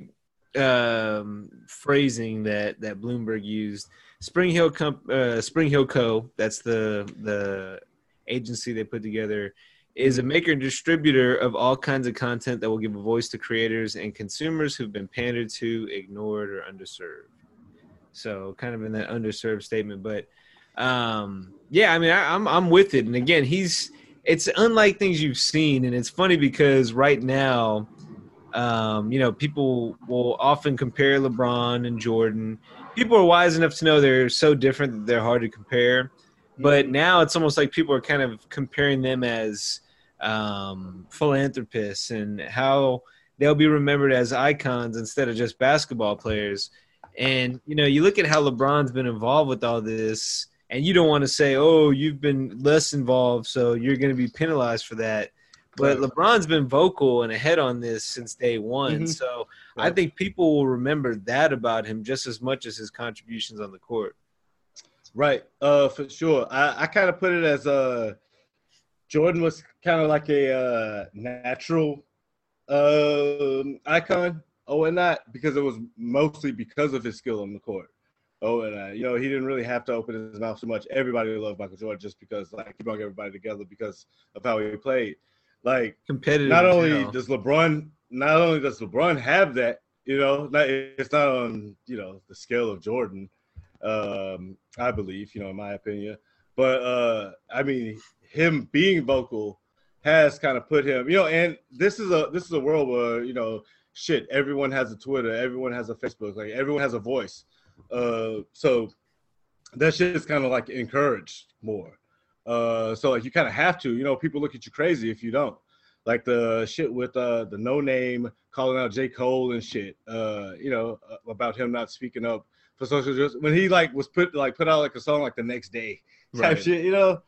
um, phrasing that, that Bloomberg used. Spring Hill Comp- uh, Spring Hill Co., that's the the agency they put together, is a maker and distributor of all kinds of content that will give a voice to creators and consumers who've been pandered to, ignored, or underserved. So kind of in that underserved statement. But, um, yeah, I mean, I, I'm I'm with it. And, again, he's it's unlike things you've seen, and it's funny because right now – Um, you know, people will often compare LeBron and Jordan. People are wise enough to know they're so different that they're hard to compare. But now it's almost like people are kind of comparing them as um, philanthropists and how they'll be remembered as icons instead of just basketball players. And, you know, you look at how LeBron's been involved with all this, and you don't want to say, oh, you've been less involved, so you're going to be penalized for that. But LeBron's been vocal and ahead on this since day one. Mm-hmm. So right. I think people will remember that about him just as much as his contributions on the court. Right. Uh, for sure. I, I kind of put it as uh, Jordan was kind of like a uh, natural um, icon or whatnot because it was mostly because of his skill on the court. Oh, and, uh, you know, he didn't really have to open his mouth so much. Everybody loved Michael Jordan just because like he brought everybody together because of how he played. Like competitive. Not only you know. does LeBron, not only does LeBron have that, you know, not, it's not on you know the scale of Jordan, um, I believe, you know, in my opinion. But uh, I mean, him being vocal has kind of put him, you know. And this is a this is a world where you know, shit, everyone has a Twitter, everyone has a Facebook, like everyone has a voice. Uh, so that shit is kind of like encouraged more. Uh, so like you kind of have to, you know, people look at you crazy if you don't. Like the shit with uh, the No Name calling out J. Cole and shit, uh, you know, about him not speaking up for social justice when he like was put like put out like a song like the next day type right. shit, you know.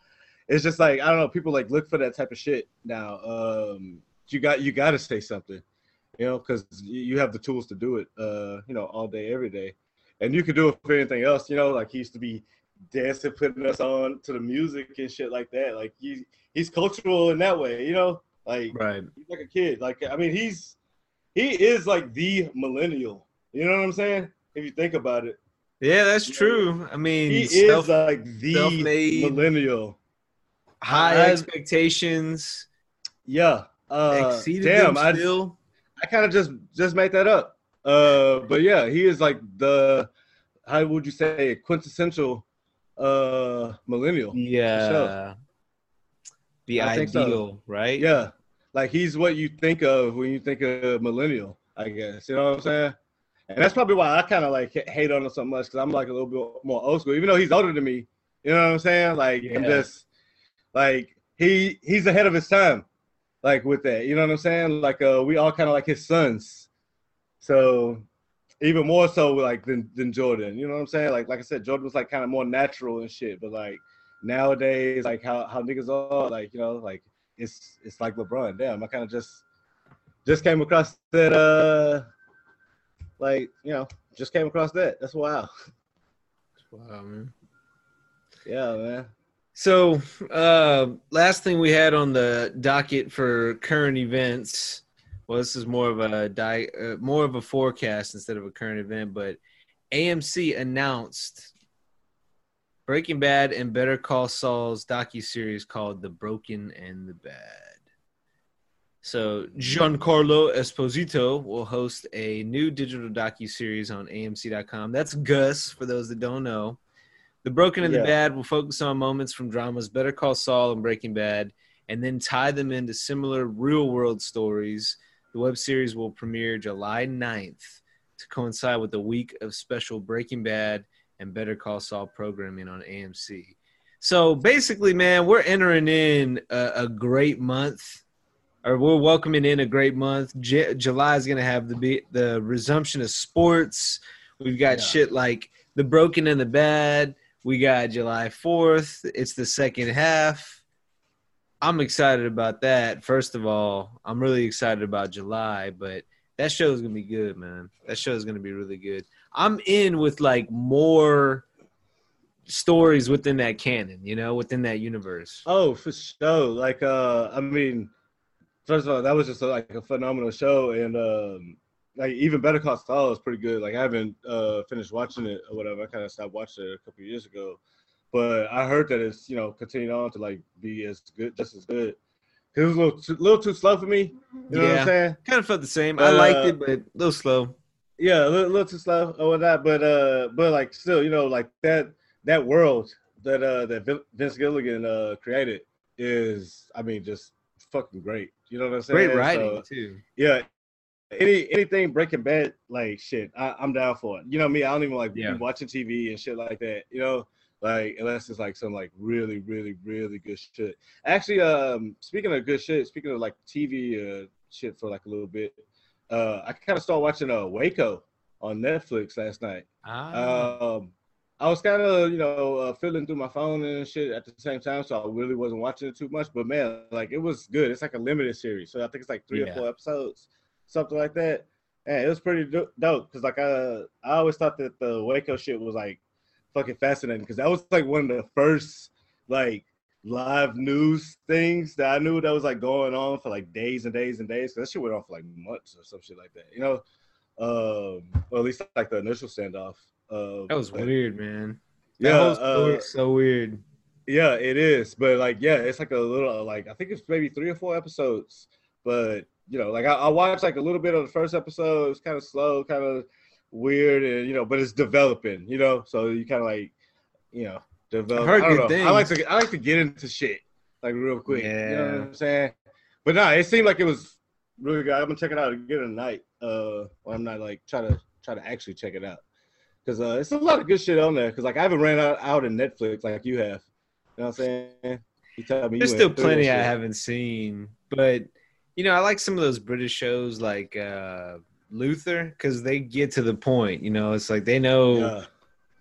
It's just like I don't know, people like look for that type of shit now. Um, you got you got to say something, you know, because you have the tools to do it, uh, you know, all day every day, and you could do it for anything else, you know. Like he used to be. Dancing, putting us on to the music and shit like that. Like he, he's cultural in that way, you know. Like right. he's like a kid. Like I mean, he's he is like the millennial. You know what I'm saying? If you think about it. Yeah, that's you true. Know? I mean, he self, is like the millennial. High I, expectations. Yeah. Uh, exceeded damn, them still. I, I kind of just just made that up. Uh, but yeah, he is like the, how would you say, quintessential uh, millennial. Yeah. Sure. The I ideal, so. Right? Yeah. Like he's what you think of when you think of millennial, I guess. You know what I'm saying? And that's probably why I kind of like hate on him so much, because I'm like a little bit more old school, even though he's older than me. You know what I'm saying? Like yeah. I'm just like he he's ahead of his time, like with that. You know what I'm saying? Like uh, we all kind of like his sons, so even more so like than than Jordan. You know what I'm saying? Like like I said, Jordan was like kind of more natural and shit, but like nowadays, like how how niggas are, like you know, like. It's it's like LeBron. Damn, I kind of just just came across that. Uh, like you know, just came across that. That's wild. Wow, man. Yeah, man. So uh, last thing we had on the docket for current events. Well, this is more of a di- uh, more of a forecast instead of a current event. But A M C announced Breaking Bad and Better Call Saul's docuseries called The Broken and the Bad. So Giancarlo Esposito will host a new digital docuseries on A M C dot com. That's Gus, for those that don't know. The Broken and yeah. the Bad will focus on moments from dramas Better Call Saul and Breaking Bad, and then tie them into similar real-world stories. The web series will premiere July ninth to coincide with the week of special Breaking Bad and Better Call Saul programming on A M C. So basically, man, we're entering in a, a great month, or we're welcoming in a great month. J- July is going to have the the resumption of sports. We've got yeah. shit like The Broken and the Bad. We got July fourth. It's the second half. I'm excited about that. First of all, I'm really excited about July, but that show is going to be good, man. That show is going to be really good. I'm in with, like, more stories within that canon, you know, within that universe. Oh, for sure. Like, uh, I mean, first of all, that was just, a, like, a phenomenal show. And, um, like, even Better Call Saul is pretty good. Like, I haven't uh, finished watching it or whatever. I kind of stopped watching it a couple of years ago. But I heard that it's, you know, continued on to, like, be as good, just as good. Because it was a little too, little too slow for me. You know yeah. what I'm saying? Kind of felt the same. But, I liked uh, it, but a little slow. Yeah, a little, a little too slow or whatnot, but uh, but like still, you know, like that that world that uh that Vince Gilligan uh created is, I mean, just fucking great. You know what I'm saying? Great writing so, too. Yeah, any anything Breaking Bad like shit, I, I'm down for it. You know me, I don't even like yeah. be watching T V and shit like that. You know, like unless it's like some like really really really good shit. Actually, um, speaking of good shit, speaking of like T V uh shit for like a little bit. Uh, I kind of started watching uh, Waco on Netflix last night. Ah. Um, I was kind of, you know, uh, fiddling through my phone and shit at the same time, so I really wasn't watching it too much. But, man, like, it was good. It's like a limited series. So I think it's like three yeah. or four episodes, something like that. And it was pretty do- dope because, like, I, I always thought that the Waco shit was, like, fucking fascinating because that was, like, one of the first, like, live news things that I knew that was like going on for like days and days and days. That shit went on for like months or some shit like that, you know. Um, or at least like the initial standoff. Uh, that was but, weird, man. That yeah, whole story uh, is so weird. Yeah, it is. But like, yeah, it's like a little like I think it's maybe three or four episodes. But you know, like I, I watched like a little bit of the first episode. It was kind of slow, kind of weird, and you know, but it's developing, you know. So you kind of like, you know. Develop. I, I, don't know. I like to I like to get into shit like real quick. Yeah. You know what I'm saying? But nah, it seemed like it was really good. I'm gonna check it out again tonight. Uh, or I'm not like trying to try to actually check it out because uh, it's a lot of good shit on there. Because like I haven't ran out out in Netflix like you have. You know what I'm saying? You tell me. There's still plenty I haven't seen, but you know I like some of those British shows like uh, Luther because they get to the point. You know, it's like they know. Yeah.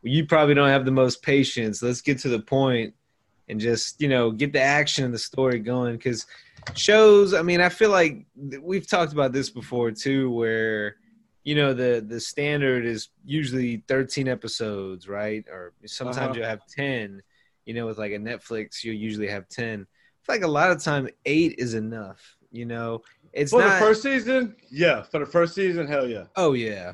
You probably don't have the most patience. Let's get to the point and just, you know, get the action and the story going. Because shows, I mean, I feel like we've talked about this before, too, where, you know, the, the standard is usually thirteen episodes, right? Or sometimes uh-huh. you'll have ten. You know, with like a Netflix, you'll usually have ten. I feel like a lot of time eight is enough, you know. It's for not, the first season, yeah. For the first season, hell yeah. Oh yeah.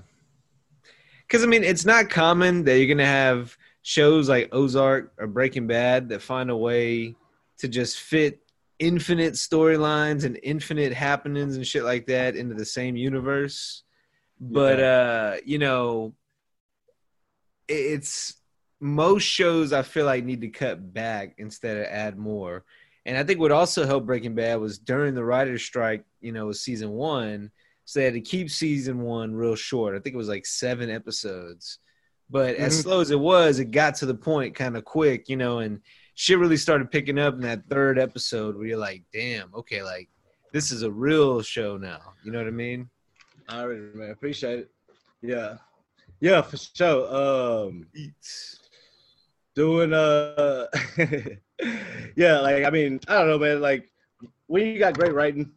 Because I mean, it's not common that you're gonna have shows like Ozark or Breaking Bad that find a way to just fit infinite storylines and infinite happenings and shit like that into the same universe. But yeah. uh, you know, it's most shows I feel like need to cut back instead of add more. And I think what also helped Breaking Bad was during the writer's strike, you know, was season one. So they had to keep season one real short. I think it was like seven episodes. But mm-hmm. as slow as it was, it got to the point kind of quick, you know, and shit really started picking up in that third episode where you're like, damn, okay, like this is a real show now. You know what I mean? All right, man. Appreciate it. Yeah. Yeah, for sure. Um, doing, uh, yeah, like, I mean, I don't know, man. Like, when you got great writing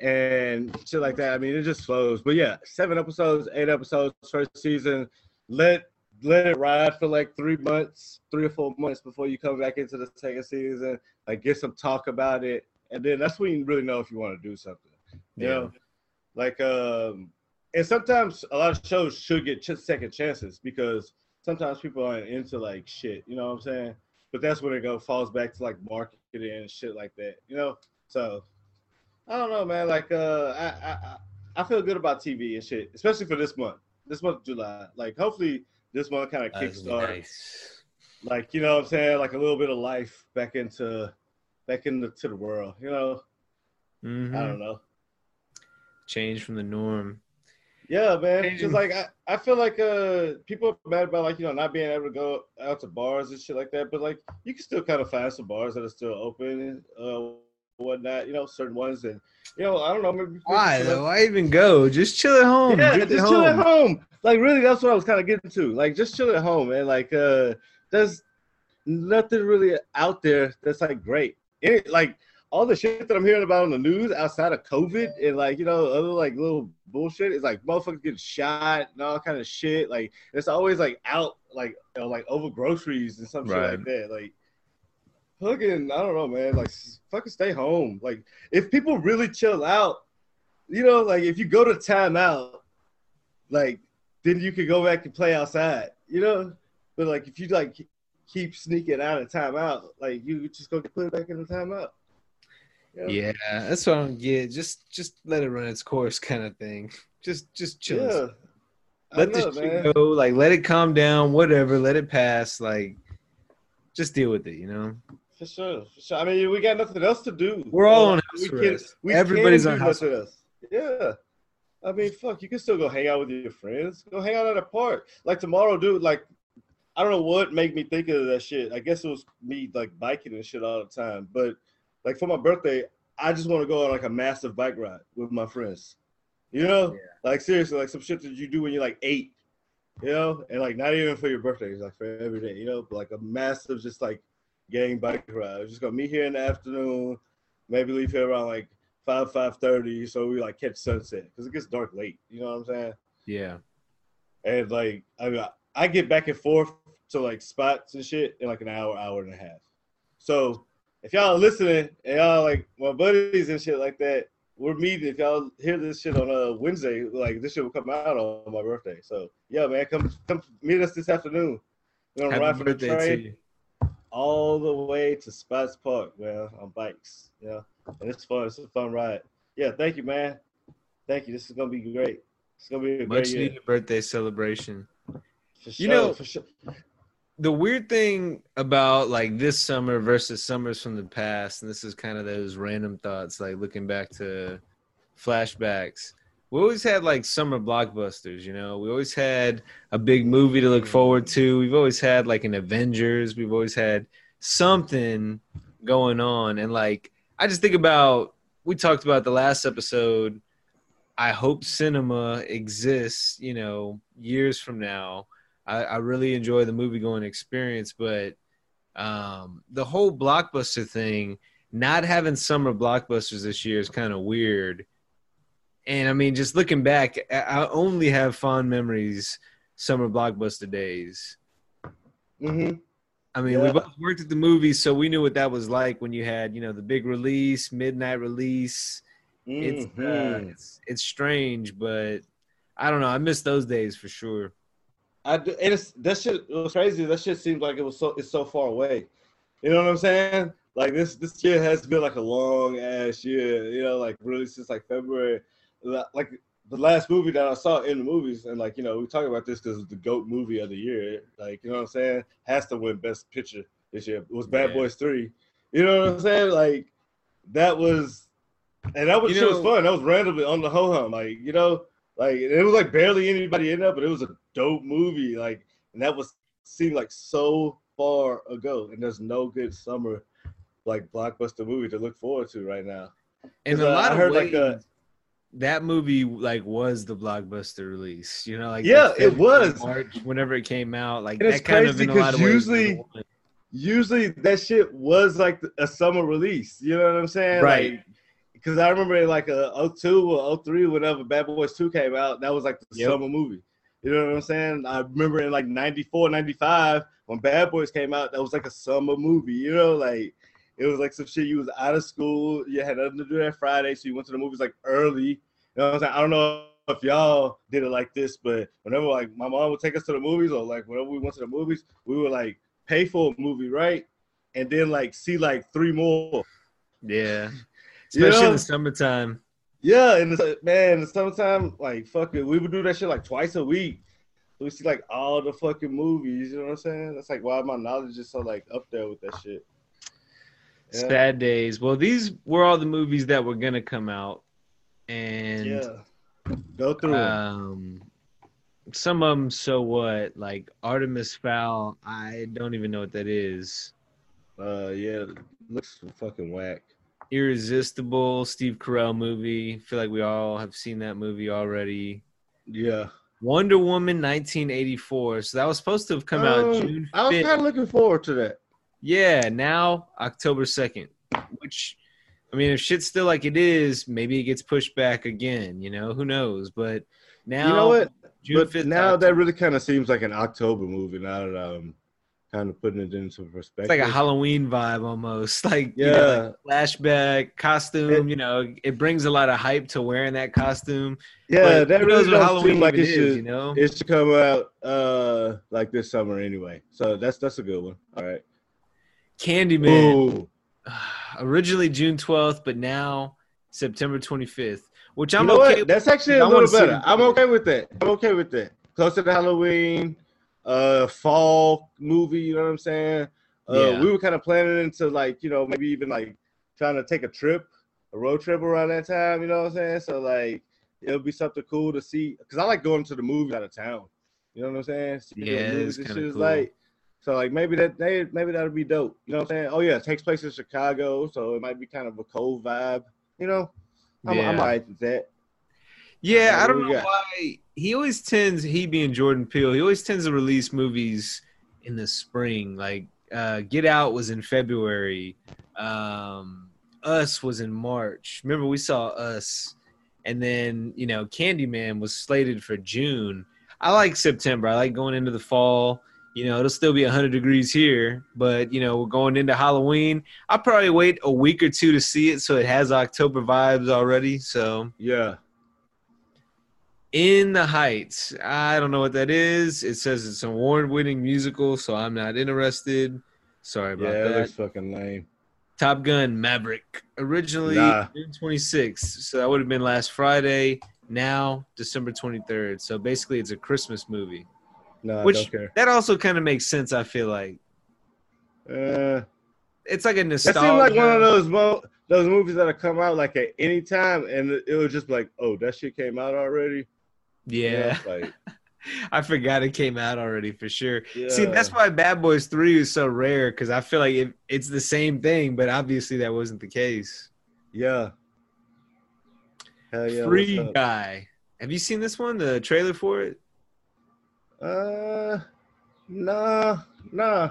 and shit like that, I mean, it just flows. But yeah, seven episodes, eight episodes, first season. Let let it ride for like three months, three or four months before you come back into the second season. Like, get some talk about it, and then that's when you really know if you want to do something. You yeah. know, like, um, and sometimes a lot of shows should get second chances because sometimes people aren't into like shit. You know what I'm saying? But that's when it go falls back to like marketing and shit like that, you know. So I don't know, man. Like uh, I, I I feel good about T V and shit, especially for this month, this month of July. Like hopefully this month kind of kickstarts, nice. Like you know what I'm saying, like a little bit of life back into back into to the world, you know. Mm-hmm. I don't know. Change from the norm. Yeah, man. It's just like I, I feel like uh people are mad about like you know not being able to go out to bars and shit like that, but like you can still kind of find some bars that are still open, uh, whatnot. You know, certain ones, and you know I don't know. Maybe why though? Why even go? Just chill at home. Yeah, just home. chill at home. Like really, that's what I was kind of getting to. Like just chill at home, man. Like uh, there's nothing really out there that's like great. It like. All the shit that I'm hearing about on the news outside of COVID and like, you know, other like little bullshit is like motherfuckers getting shot and all kind of shit. Like it's always like out, like, you know, like over groceries and some right. shit like that. Like fucking, I don't know, man, like fucking stay home. Like if people really chill out, you know, like if you go to timeout, like then you could go back and play outside, you know? But like, if you like keep sneaking out of timeout, like you just go put it back in the timeout. Yeah, that's what I don't get. Just just let it run its course kind of thing. Just just chill. Yeah. Let know, this shit go. Like, let it calm down, whatever. Let it pass. Like, just deal with it, you know? For sure. For sure. I mean, we got nothing else to do. We're all on house we arrest. Can, we Everybody's on house arrest. Yeah. I mean, fuck, you can still go hang out with your friends. Go hang out at a park. Like, tomorrow, dude, like, I don't know what made me think of that shit. I guess it was me, like, biking and shit all the time. But like for my birthday, I just want to go on like a massive bike ride with my friends, you know, yeah. Like seriously, like some shit that you do when you're like eight, you know, and like not even for your birthday, it's like for every day, you know, but like a massive just like gang bike ride. We're just gonna meet here in the afternoon, maybe leave here around like five five thirty, so we like catch sunset because it gets dark late. You know what I'm saying? Yeah. And like I mean, I get back and forth to like spots and shit in like an hour, hour and a half, so. If y'all are listening and y'all like my buddies and shit like that, we're meeting. If y'all hear this shit on a Wednesday, like this shit will come out on my birthday. So yeah, man, come come meet us this afternoon. We're gonna ride from the train all the way to Spots Park, man, on bikes. Yeah, and it's fun. It's a fun ride. Yeah, thank you, man. Thank you. This is gonna be great. It's gonna be a much needed birthday celebration. For sure, you know, for sure. The weird thing about like this summer versus summers from the past, and this is kind of those random thoughts, like looking back to flashbacks, we always had like summer blockbusters, you know, we always had a big movie to look forward to. We've always had like an Avengers. We've always had something going on. And like, I just think about, we talked about the last episode. I hope cinema exists, you know, years from now. I, I really enjoy the movie-going experience, but um, the whole blockbuster thing, not having summer blockbusters this year is kind of weird. And, I mean, just looking back, I only have fond memories summer blockbuster days. Mm-hmm. I mean, yeah. We both worked at the movies, so we knew what that was like when you had, you know, the big release, midnight release, It's mm-hmm. uh, it's it's strange, but I don't know. I miss those days for sure. I do, and it's that shit. It was crazy. That shit seems like it was so it's so far away. You know what I'm saying? Like this this year has been like a long ass year. You know, like really since like February. Like the last movie that I saw in the movies, and like you know we talk about this because it's the GOAT movie of the year. Like you know what I'm saying? Has to win Best Picture this year. It was Bad yeah. Boys three. You know what I'm saying? Like that was. And that was, you know, was fun. That was randomly on the ho-hum. Like, you know, like it was like barely anybody in there, but it was a dope movie. Like, and that was seemed like so far ago. And there's no good summer, like, blockbuster movie to look forward to right now. And a uh, lot I heard of ways, like a, that movie, like, was the blockbuster release. You know, like, yeah, it was. March, whenever it came out. Like, and that kind of in a lot of usually, ways. Usually that shit was like a summer release. You know what I'm saying? Right. Like, because I remember in like a oh two or oh three, whenever Bad Boys two came out, that was like the yep. summer movie. You know what I'm saying? I remember in like ninety-four, ninety-five, when Bad Boys came out, that was like a summer movie. You know, like it was like some shit. You was out of school. You had nothing to do that Friday, so you went to the movies like early. You know what I'm saying? I don't know if y'all did it like this, but whenever like my mom would take us to the movies or like whenever we went to the movies, we would like pay for a movie, right? And then like see like three more. Yeah. Especially you know, in the summertime. Yeah, and man, in the summertime, like, fuck it. We would do that shit, like, twice a week. So we see, like, all the fucking movies, you know what I'm saying? That's, like, why my knowledge is so, like, up there with that shit. Yeah. It's bad days. Well, these were all the movies that were going to come out. And yeah. Go through um, them. Some of them, so what? Like, Artemis Fowl, I don't even know what that is. Uh, yeah, looks fucking whack. Irresistible, Steve Carell movie. I feel like we all have seen that movie already. Yeah. Wonder Woman nineteen eighty-four. So that was supposed to have come um, out June fifth. I was kind of looking forward to that. Yeah, now October second. Which, I mean, if shit's still like it is, maybe it gets pushed back again. You know, who knows? But now, you know what? June fifth, now October. That really kind of seems like an October movie. Now that I'm kind of putting it into perspective. It's like a Halloween vibe almost. Like, yeah. You know, like flashback, costume, it, you know, it brings a lot of hype to wearing that costume. Yeah, but that really knows what Halloween like it should, is, you know? It should come out uh, like this summer anyway. So that's that's a good one. All right. Candyman. Originally June twelfth, but now September twenty-fifth, which I'm you know okay what? With. That's actually a little better. I'm okay with that. I'm okay with that. Closer to Halloween. Uh, fall movie, you know what I'm saying? Uh, yeah. We were kind of planning into like, you know, maybe even like trying to take a trip, a road trip around that time, you know what I'm saying? So like, it'll be something cool to see. Cause I like going to the movies out of town. You know what I'm saying? See yeah, it's kind of cool. Like, so like maybe that they maybe that'll be dope. You know what I'm saying? Oh yeah, it takes place in Chicago, so it might be kind of a cold vibe. You know, I'm yeah. I'm alright with that. Yeah, I don't know got. why he always tends, he being Jordan Peele, he always tends to release movies in the spring. Like uh, Get Out was in February. Um, Us was in March. Remember, we saw Us. And then, you know, Candyman was slated for June. I like September. I like going into the fall. You know, it'll still be one hundred degrees here. But, you know, we're going into Halloween. I'll probably wait a week or two to see it so it has October vibes already. So, yeah. In the Heights. I don't know what that is. It says it's an award-winning musical, so I'm not interested. Sorry about yeah, that. Yeah, looks fucking lame. Top Gun Maverick. Originally nah. June twenty-sixth, so that would have been last Friday. Now December twenty-third. So basically, it's a Christmas movie. No, nah, I don't care. That also kind of makes sense. I feel like. Uh, it's like a nostalgia. That seems like one of those mo- those movies that'll come out like at any time, and it was just like, oh, that shit came out already. Yeah, yeah like, I forgot it came out already for sure. Yeah. See, that's why Bad Boys three is so rare because I feel like it, it's the same thing, but obviously that wasn't the case. Yeah. Hell yeah. Free Guy. Have you seen this one? The trailer for it? Uh, nah, nah.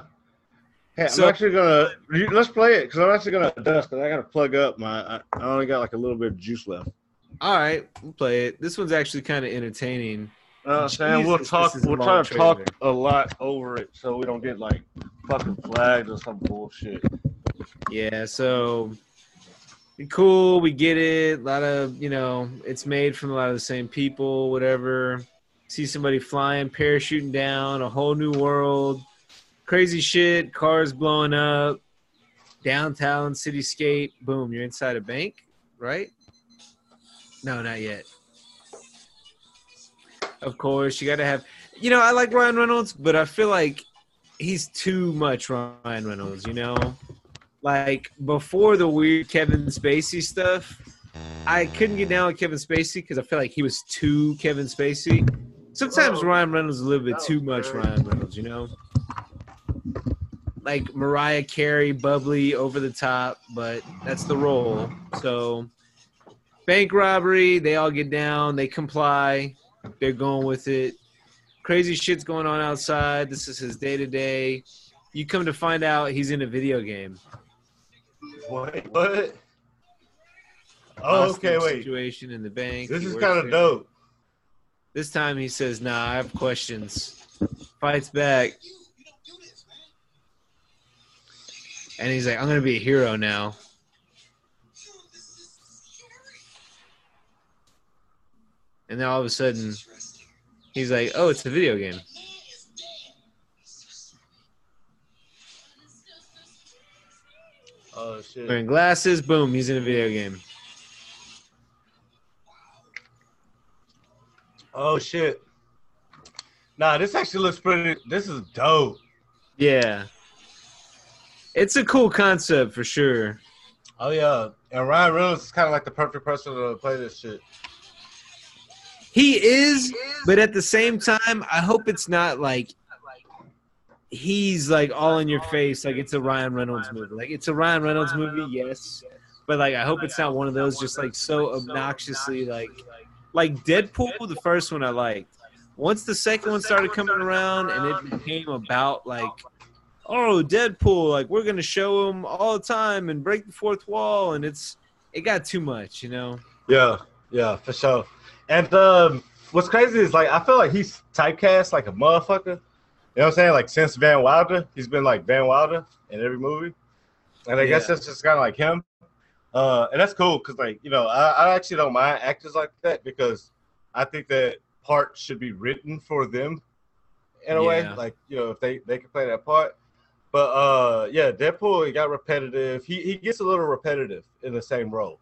Hey, so, I'm actually gonna let's play it because I'm actually gonna dust because I gotta plug up my. I, I only got like a little bit of juice left. All right, we'll play it. This one's actually kind of entertaining. Uh, Sam, we'll talk. We'll try to trailer. talk a lot over it so we don't get like fucking flagged or some bullshit. Yeah. So cool, we get it. A lot of, you know, it's made from a lot of the same people, whatever. See somebody flying, parachuting down, a whole new world. Crazy shit, cars blowing up, downtown cityscape. Boom, you're inside a bank, right? No, not yet. Of course, you got to have – you know, I like Ryan Reynolds, but I feel like he's too much Ryan Reynolds, you know? Like, before the weird Kevin Spacey stuff, I couldn't get down with Kevin Spacey because I feel like he was too Kevin Spacey. Sometimes oh, Ryan Reynolds is a little bit too much great. Ryan Reynolds, you know? Like Mariah Carey, bubbly, over the top, but that's the role. So bank robbery, they all get down, they comply, they're going with it. Crazy shit's going on outside. This is his day-to-day. You come to find out he's in a video game. Wait, what? Oh, okay, wait. Situation in the bank. This is kind of dope. This time he says, nah, I have questions. Fights back. And he's like, I'm going to be a hero now. And then all of a sudden, he's like, oh, it's a video game. Oh, shit. Wearing glasses, boom, he's in a video game. Oh, shit. Nah, this actually looks pretty – this is dope. Yeah. It's a cool concept for sure. Oh, yeah. And Ryan Reynolds is kind of like the perfect person to play this shit. He is, but at the same time, I hope it's not like he's like all in your face. Like it's a Ryan Reynolds movie. Like it's a Ryan Reynolds movie, yes. But like I hope it's not one of those just like so obnoxiously like like Deadpool, the first one I liked. Once the second one started coming around and it became about like, oh, Deadpool, like we're going to show him all the time and break the fourth wall. And it's it got too much, you know? Yeah, yeah, for sure. And um, what's crazy is, like, I feel like he's typecast like a motherfucker. You know what I'm saying? Like, since Van Wilder, he's been like Van Wilder in every movie. And I yeah. guess that's just kind of like him. Uh, and that's cool because, like, you know, I, I actually don't mind actors like that because I think that part should be written for them in a yeah. way. Like, you know, if they, they can play that part. But, uh, yeah, Deadpool, he got repetitive. He, he gets a little repetitive in the same role.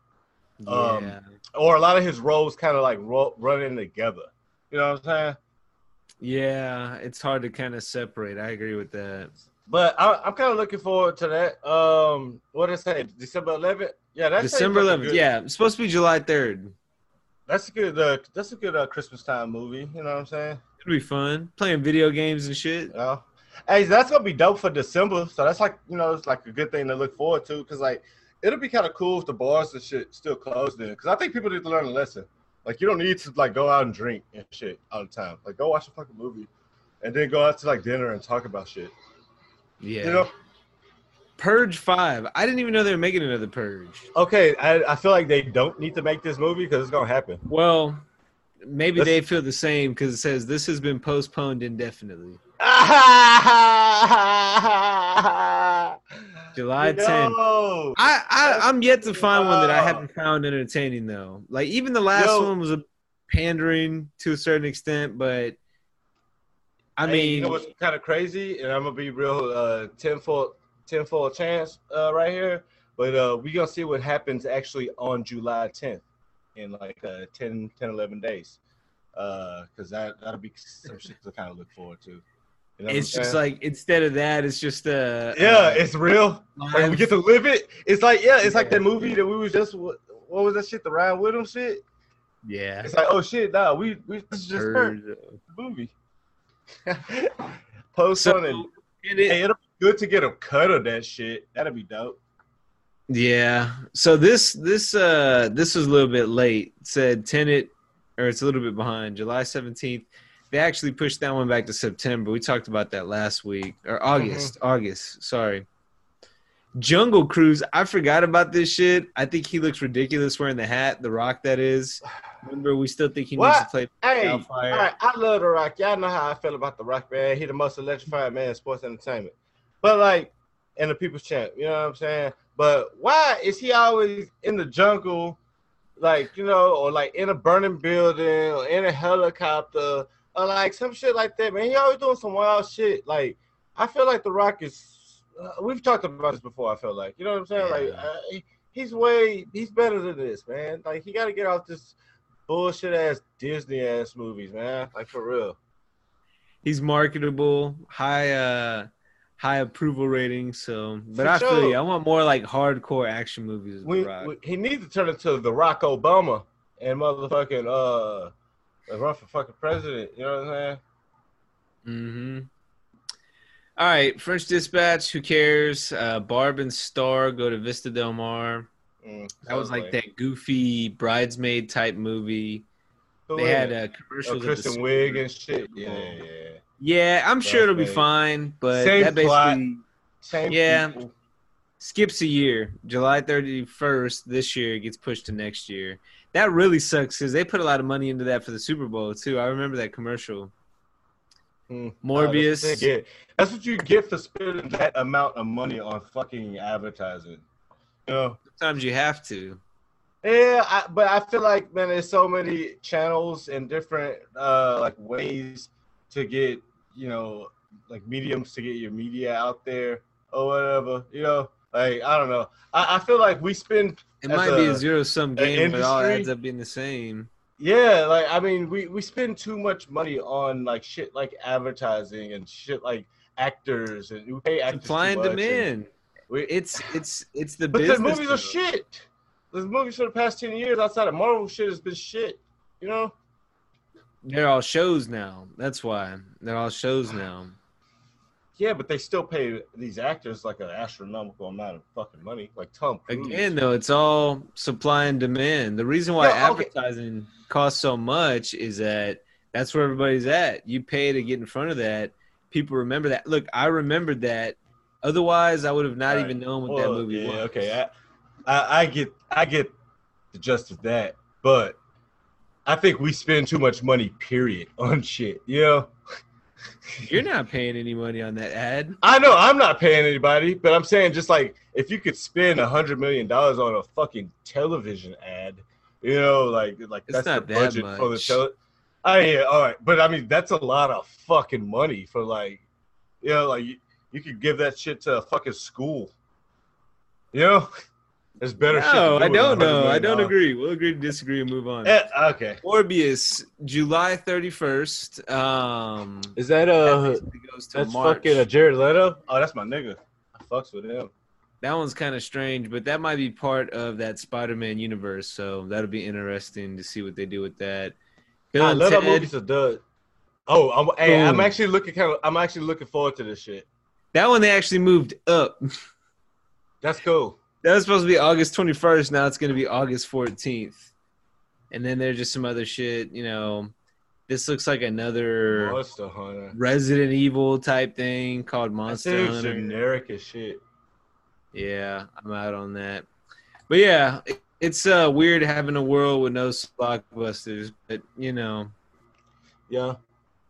Yeah. Um, or a lot of his roles kind of like ro- running together. You know what I'm saying? Yeah, it's hard to kind of separate. I agree with that. But I, I'm kind of looking forward to that. Um, what did I say? December eleventh? Yeah, that's December eleventh. Good, yeah, it's supposed to be July third. That's a good. Uh, that's a good uh, Christmas time movie. You know what I'm saying? It'll be fun playing video games and shit. Yeah. Hey, that's gonna be dope for December. So that's like you know, it's like a good thing to look forward to because like. It'll be kind of cool if the bars and shit still closed then. Because I think people need to learn a lesson. Like, you don't need to, like, go out and drink and shit all the time. Like, go watch a fucking movie and then go out to, like, dinner and talk about shit. Yeah. You know? Purge five. I didn't even know they were making another Purge. Okay, I, I feel like they don't need to make this movie because it's going to happen. Well, maybe Let's... they feel the same because it says, this has been postponed indefinitely. July tenth. No. I, I, I'm yet to find one that I haven't found entertaining, though. Like, even the last Yo. one was a pandering to a certain extent, but I hey, mean. You know what's kind of crazy? And I'm going to be real uh, tenfold, tenfold chance uh, right here. But uh, we're going to see what happens actually on July tenth in like uh, ten, ten, eleven days. Because uh, that, that'll be some shit to kind of look forward to. You know it's just like instead of that, it's just uh yeah, uh, it's real. Like we get to live it. It's like yeah, it's yeah, like that movie yeah. that we was just what, what was that shit? The Ryan Whittle shit. Yeah. It's like oh shit, nah, we we this is just Purge. Purge. The movie. Post so, on it. it is, hey, it'll be good to get a cut of that shit. That'll be dope. Yeah. So this this uh this was a little bit late. It said Tenet, or it's a little bit behind. July seventeenth. They actually pushed that one back to September. We talked about that last week. Or August. Mm-hmm. August. Sorry. Jungle Cruise. I forgot about this shit. I think he looks ridiculous wearing the hat. The Rock, that is. Remember, we still think he what? needs to play hey, Hellfire. All right, I love The Rock. Y'all know how I feel about The Rock, man. He the most electrifying man in sports entertainment. But, like, and the people's champ. You know what I'm saying? But why is he always in the jungle, like, you know, or like in a burning building or in a helicopter or like some shit like that, man? He always doing some wild shit. Like, I feel like The Rock is, uh, we've talked about this before, I feel like. You know what I'm saying? Yeah. Like, uh, he, he's way, he's better than this, man. Like, he got to get off this bullshit-ass, Disney-ass movies, man. Like, for real. He's marketable, high uh, high approval rating. So, but for I sure. feel you. I want more, like, hardcore action movies with we, The Rock. We, he needs to turn into The Rock Obama and motherfucking uh, like run for fucking president. You know what I'm saying? Mm-hmm. All right, French Dispatch, who cares? Uh, Barb and Star go to Vista Del Mar. Mm, that was like, like that goofy bridesmaid type movie. Who they had uh, commercials. Oh, Kristen Wiig and shit. Yeah, yeah, yeah. Yeah, I'm That's sure it'll be fine, but same that basically, plot, yeah, people. Skips a year. July thirty-first this year gets pushed to next year. That really sucks because they put a lot of money into that for the Super Bowl too. I remember that commercial. Morbius. That's what, that's what you get for spending that amount of money on fucking advertising. You know, sometimes you have to. Yeah, I, but I feel like, man, there's so many channels and different uh, like ways to get, you know, like mediums to get your media out there or whatever. You know, like, I don't know. I, I feel like we spend. It might a, be a zero sum game, industry, but it all ends up being the same. Yeah, like, I mean, we, we spend too much money on, like, shit like advertising and shit like actors, and we pay actors Supply and demand. We, it's, it's, it's the but business. But the movies though. are shit. The movies for the past ten years outside of Marvel shit has been shit, you know? They're all shows now. That's why. They're all shows now. Yeah, but they still pay these actors, like, an astronomical amount of fucking money. Like Tom Cruise. Again, though, it's all supply and demand. The reason why yeah, okay. advertising costs so much is that that's where everybody's at. You pay to get in front of that. People remember that. Look, I remembered that. Otherwise, I would have not right. even known what well, that movie yeah, was. Okay, I, I, I get I get the gist of that. But I think we spend too much money, period, on shit, you know? You're not paying any money on that ad. I know I'm not paying anybody, but I'm saying just like if you could spend a hundred million dollars on a fucking television ad, you know, like like it's that's not the that budget much. for the tele. I yeah, all right, but I mean that's a lot of fucking money for like, you know, like you, you could give that shit to a fucking school. You know, there's better. No, shit to do I don't know. I don't dollars. agree. We'll agree to disagree and move on. Eh, okay. Morbius, July thirty-first. Um, Is that uh? That goes to that's March. Fucking a Jared Leto. Oh, that's my nigga. I fucks with him. That one's kind of strange, but that might be part of that Spider-Man universe. So that'll be interesting to see what they do with that. Bill I and love Ted. That movie's a dud. Oh, I'm, hey, I'm actually looking kind of. I'm actually looking forward to this shit. That one they actually moved up. That's cool. That was supposed to be August twenty-first. Now it's going to be August fourteenth. And then there's just some other shit, you know. This looks like another Monster Hunter. Resident Evil type thing called Monster Hunter. Generic as shit. Yeah, I'm out on that. But yeah, it, it's uh, weird having a world with no blockbusters. But, you know. Yeah.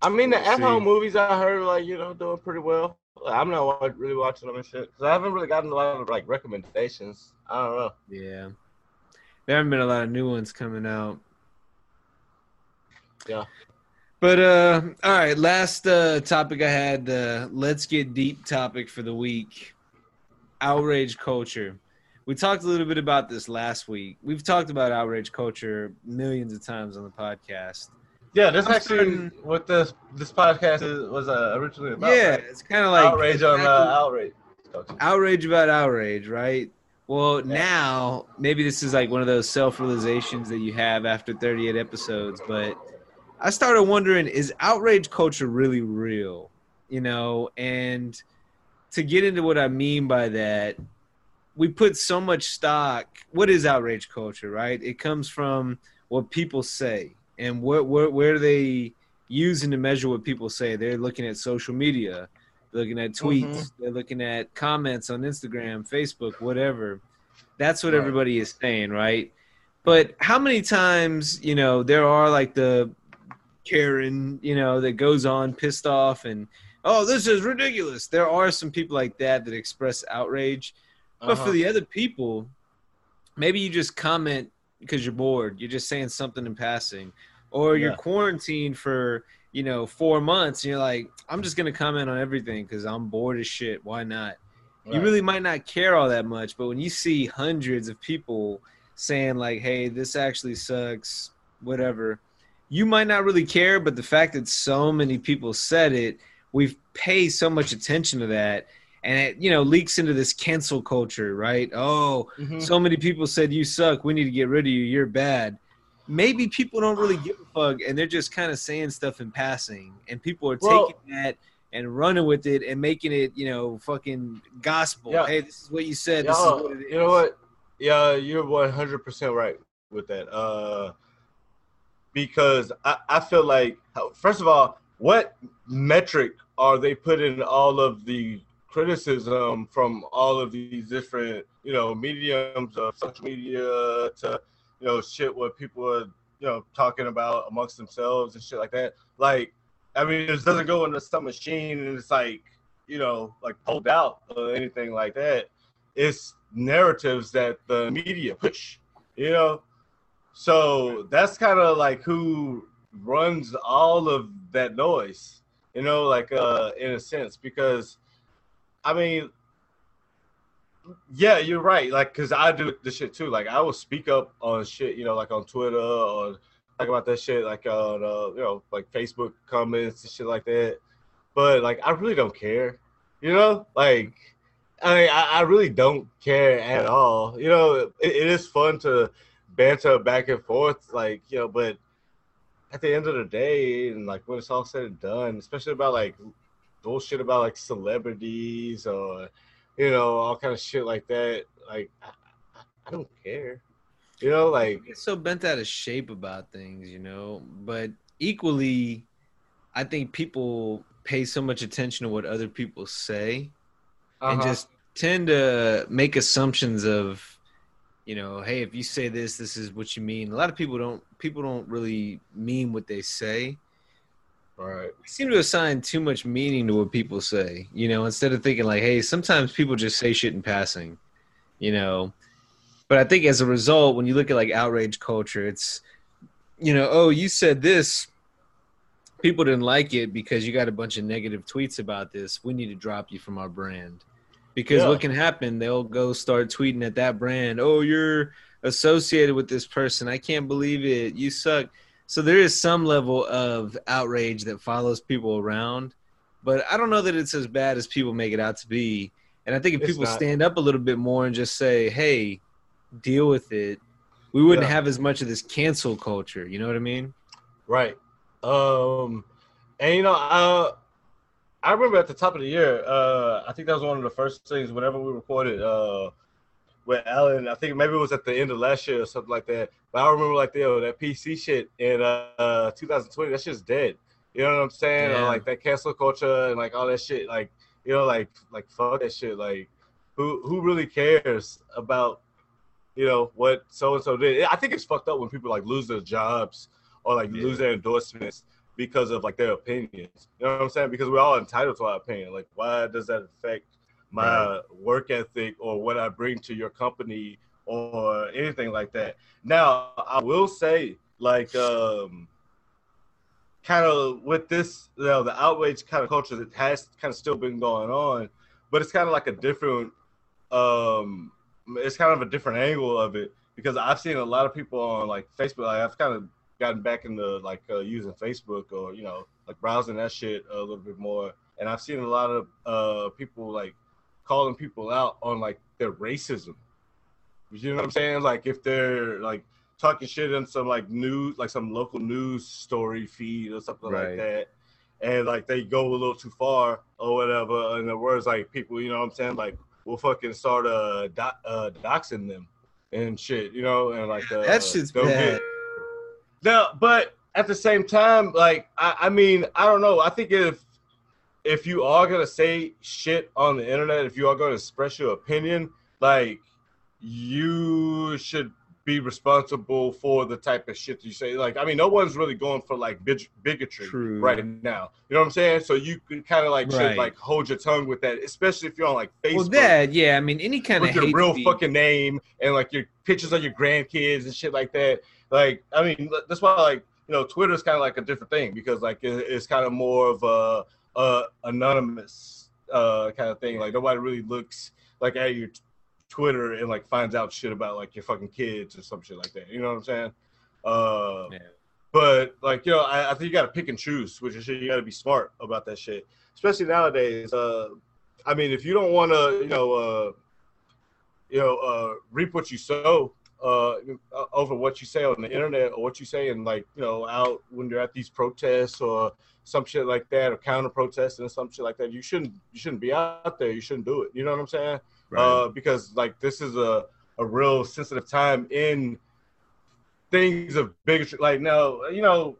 I mean, the at-home movies I heard, like, you know, doing pretty well. I'm not really watching them and shit because I haven't really gotten a lot of like recommendations. I don't know. Yeah, there haven't been a lot of new ones coming out. Yeah, but uh, all right. Last uh, topic I had the uh, let's get deep topic for the week: outrage culture. We talked a little bit about this last week. We've talked about outrage culture millions of times on the podcast. Yeah, this I'm actually certain, what this this podcast is, was uh, originally about. Yeah, right? It's kind of like outrage exactly, on uh, outrage. Outrage about outrage, right? Well, yeah. Now maybe this is like one of those self-realizations that you have after thirty-eight episodes. But I started wondering: is outrage culture really real? You know, and to get into what I mean by that, we put so much stock. What is outrage culture, right? It comes from what people say. And what where, where are they using to measure what people say? They're looking at social media, looking at tweets, mm-hmm. They're looking at comments on Instagram, Facebook, whatever. That's what everybody is saying, right? But how many times, you know, there are like the Karen, you know, that goes on pissed off and, oh, this is ridiculous. There are some people like that that express outrage. But uh-huh. for the other people, maybe you just comment because you're bored. You're just saying something in passing. Or yeah. you're quarantined for, you know, four months. And you're like, I'm just going to comment on everything because I'm bored as shit. Why not? Right. You really might not care all that much. But when you see hundreds of people saying like, hey, this actually sucks, whatever, you might not really care. But the fact that so many people said it, we've paid so much attention to that. And it, you know, leaks into this cancel culture, right? Oh, mm-hmm. so many people said you suck. We need to get rid of you. You're bad. Maybe people don't really give a fuck, and they're just kind of saying stuff in passing. And people are well, taking that and running with it and making it, you know, fucking gospel. Yeah. Hey, this is what you said. This Yo, is what it is. You know what? Yeah, you're one hundred percent right with that. Uh, because I, I feel like, first of all, what metric are they putting all of the criticism from all of these different, you know, mediums of social media to, you know, shit what people are, you know, talking about amongst themselves and shit like that. Like, I mean, it just doesn't go into some machine and it's like, you know, like pulled out or anything like that. It's narratives that the media push, you know? So that's kind of like who runs all of that noise, you know, like uh, in a sense, because I mean, yeah, you're right. Like, cause I do this shit too. Like, I will speak up on shit, you know, like on Twitter or talk about that shit, like on, uh, you know, like Facebook comments and shit like that. But like, I really don't care, you know. Like, I mean, I, I really don't care at all. You know, it, it is fun to banter back and forth, like, you know. But at the end of the day, and like when it's all said and done, especially about like bullshit about like celebrities or, you know, all kind of shit like that. Like, I, I don't care, you know. Like, I get so bent out of shape about things, you know. But equally, I think people pay so much attention to what other people say, uh-huh. and just tend to make assumptions of, you know, hey, if you say this, this is what you mean. A lot of people don't. People don't really mean what they say. Right. We seem to assign too much meaning to what people say, you know, instead of thinking like, hey, sometimes people just say shit in passing, you know. But I think as a result, when you look at like outrage culture, it's, you know, oh, you said this. People didn't like it because you got a bunch of negative tweets about this. We need to drop you from our brand. Because yeah. what can happen, they'll go start tweeting at that brand. Oh, you're associated with this person. I can't believe it. You suck. So there is some level of outrage that follows people around, but I don't know that it's as bad as people make it out to be. And I think if it's people not. stand up a little bit more and just say, hey, deal with it, we wouldn't yeah. have as much of this cancel culture. You know what I mean? Right. Um, and, you know, I, I remember at the top of the year, uh, I think that was one of the first things whenever we recorded uh, – with Alan, I think maybe it was at the end of last year or something like that. But I remember like, yo, that P C shit in uh, twenty twenty, that shit's dead. You know what I'm saying? Yeah. Or, like that cancel culture and like all that shit. Like, you know, like like fuck that shit. Like, who who really cares about, you know, what so and so did? I think it's fucked up when people like lose their jobs or like yeah. lose their endorsements because of like their opinions. You know what I'm saying? Because we're all entitled to our opinion. Like, why does that affect my work ethic or what I bring to your company or anything like that? Now, I will say, like, um, kind of with this, you know, the outrage kind of culture that has kind of still been going on, but it's kind of like a different, um, it's kind of a different angle of it, because I've seen a lot of people on, like, Facebook. Like, I've kind of gotten back into, like, uh, using Facebook or, you know, like, browsing that shit a little bit more. And I've seen a lot of uh, people, like, calling people out on like their racism. You know what I'm saying? Like if they're like talking shit in some like news, like some local news story feed or something right. like that. And like they go a little too far or whatever. And the words like people, you know what I'm saying? Like we'll fucking start uh, do- uh doxing them and shit, you know? And like uh, that shit's bad. Get... No, but at the same time, like, I, I mean, I don't know. I think if, If you are going to say shit on the internet, if you are going to express your opinion, like, you should be responsible for the type of shit that you say. Like, I mean, no one's really going for like big, bigotry True. right now. You know what I'm saying? So you could kind of like right. should like hold your tongue with that, especially if you're on like Facebook. Well, that yeah, I mean, any kind of with your hate real speech. Fucking name and like your pictures of your grandkids and shit like that. Like, I mean, that's why like you know, Twitter is kind of like a different thing because like it, it's kind of more of a, a anonymous uh, kind of thing. Like nobody really looks like at your. T- Twitter and like finds out shit about like your fucking kids or some shit like that. You know what I'm saying? Uh, yeah. But like, you know, I, I think you got to pick and choose, which is shit. You got to be smart about that shit, especially nowadays. Uh, I mean, if you don't want to, you know, uh, you know, uh, reap what you sow uh, over what you say on the internet or what you say and like, you know, out when you're at these protests or some shit like that or counter protesting or some shit like that, you shouldn't, you shouldn't be out there. You shouldn't do it. You know what I'm saying? Right. Uh, because like this is a, a real sensitive time in things of bigotry. Like now, you know,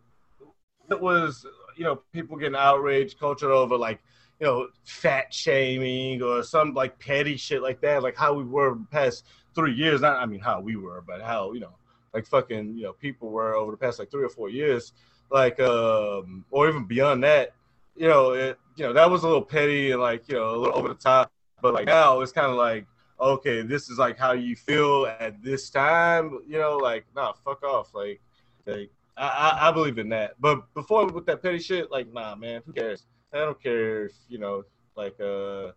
it was, you know, people getting outraged culture over like, you know, fat shaming or some like petty shit like that. Like how we were the past three years. Not, I mean, how we were, but how, you know, like fucking, you know, people were over the past like three or four years, like, um, or even beyond that, you know, it, you know, that was a little petty and like, you know, a little over the top. But like now it's kind of like, okay, this is like how you feel at this time, you know, like, nah, fuck off. Like, like I, I, I believe in that. But before with that petty shit, like, nah, man, who cares? I don't care if, you know, like, uh,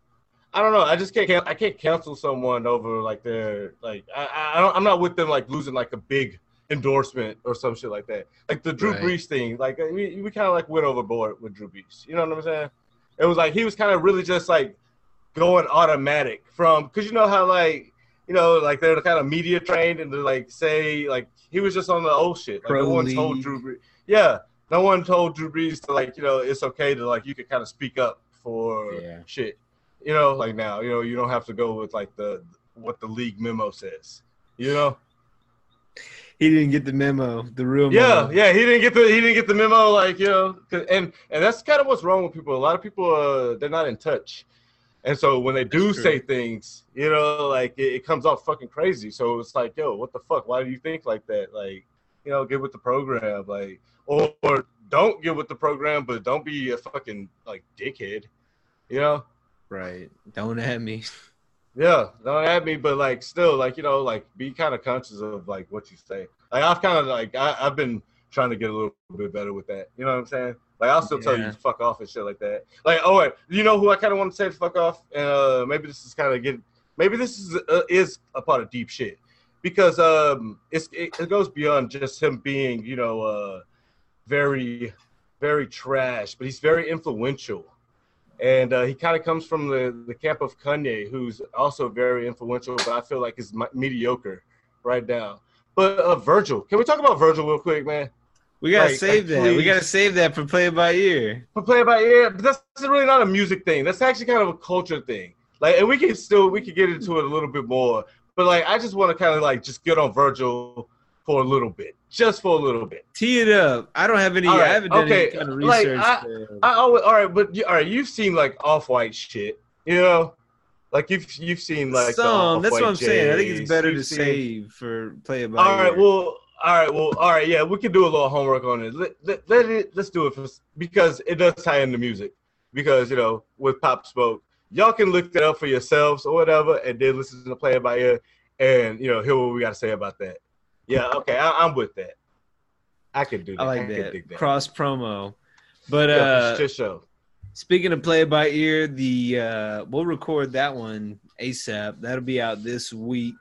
I don't know. I just can't, I can't cancel someone over like their, like, I, I don't, I'm not with them like losing like a big endorsement or some shit like that. Like the Drew right. Brees thing, like we, we kind of like went overboard with Drew Brees. You know what I'm saying? It was like, he was kind of really just like, going automatic from because you know how like you know like they're kind of media trained and they like say like he was just on the old shit like Crowley. no one told Drew Brees yeah no one told Drew Brees to like you know it's okay to like you could kind of speak up for yeah. shit you know like now you know you don't have to go with like the what the league memo says you know he didn't get the memo the real yeah memo. yeah he didn't get the he didn't get the memo like you know and and that's kind of what's wrong with people. A lot of people uh, they're not in touch. And so when they do say things, you know, like it, it comes off fucking crazy. So it's like, yo, what the fuck? Why do you think like that? Like, you know, get with the program, like, or, or don't get with the program, but don't be a fucking like dickhead, you know? Right. Don't at me. Yeah, don't at me, but like still, like you know, like be kind of conscious of like what you say. Like I've kind of like I, I've been trying to get a little bit better with that. You know what I'm saying? Like, I'll still yeah. tell you to fuck off and shit like that. Like, oh, wait, you know who I kind of want to say to fuck off? And uh, maybe this is kind of getting – maybe this is uh, is a part of deep shit because um, it's, it, it goes beyond just him being, you know, uh, very, very trash. But he's very influential. And uh, he kind of comes from the, the camp of Kanye, who's also very influential, but I feel like is mediocre right now. But uh, Virgil. Can we talk about Virgil real quick, man? We gotta like, save that. Please. We gotta save that for Play It By Ear. For Play It By Ear, but that's, that's really not a music thing. That's actually kind of a culture thing. Like, and we can still we can get into it a little bit more. But like, I just want to kind of like just get on Virgil for a little bit, just for a little bit. Tee it up. I don't have any. Right. I haven't done okay. any kind of research. Like, I, I always, all right, but all right, you've seen like Off-White shit, you know. Like you've you've seen like some. That's what I'm Jays. saying. I think it's better you've to seen... save for Play It By Ear. All right, well. All right, well, all right, yeah, we can do a little homework on it. Let, let, let it let's do it for, because it does tie into music. Because, you know, with Pop Smoke, y'all can look that up for yourselves or whatever, and then listen to Play It By Ear, and you know, hear what we got to say about that. Yeah, okay, I, I'm with that. I can do that. I like that. I that. Cross promo, but yeah, uh, just show. Speaking of Play It By Ear, the uh, we'll record that one ASAP. That'll be out this week.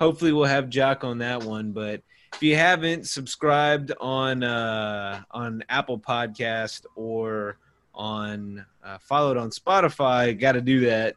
Hopefully, we'll have Jock on that one, but. If you haven't subscribed on uh, on Apple Podcast or on uh, followed on Spotify, got to do that.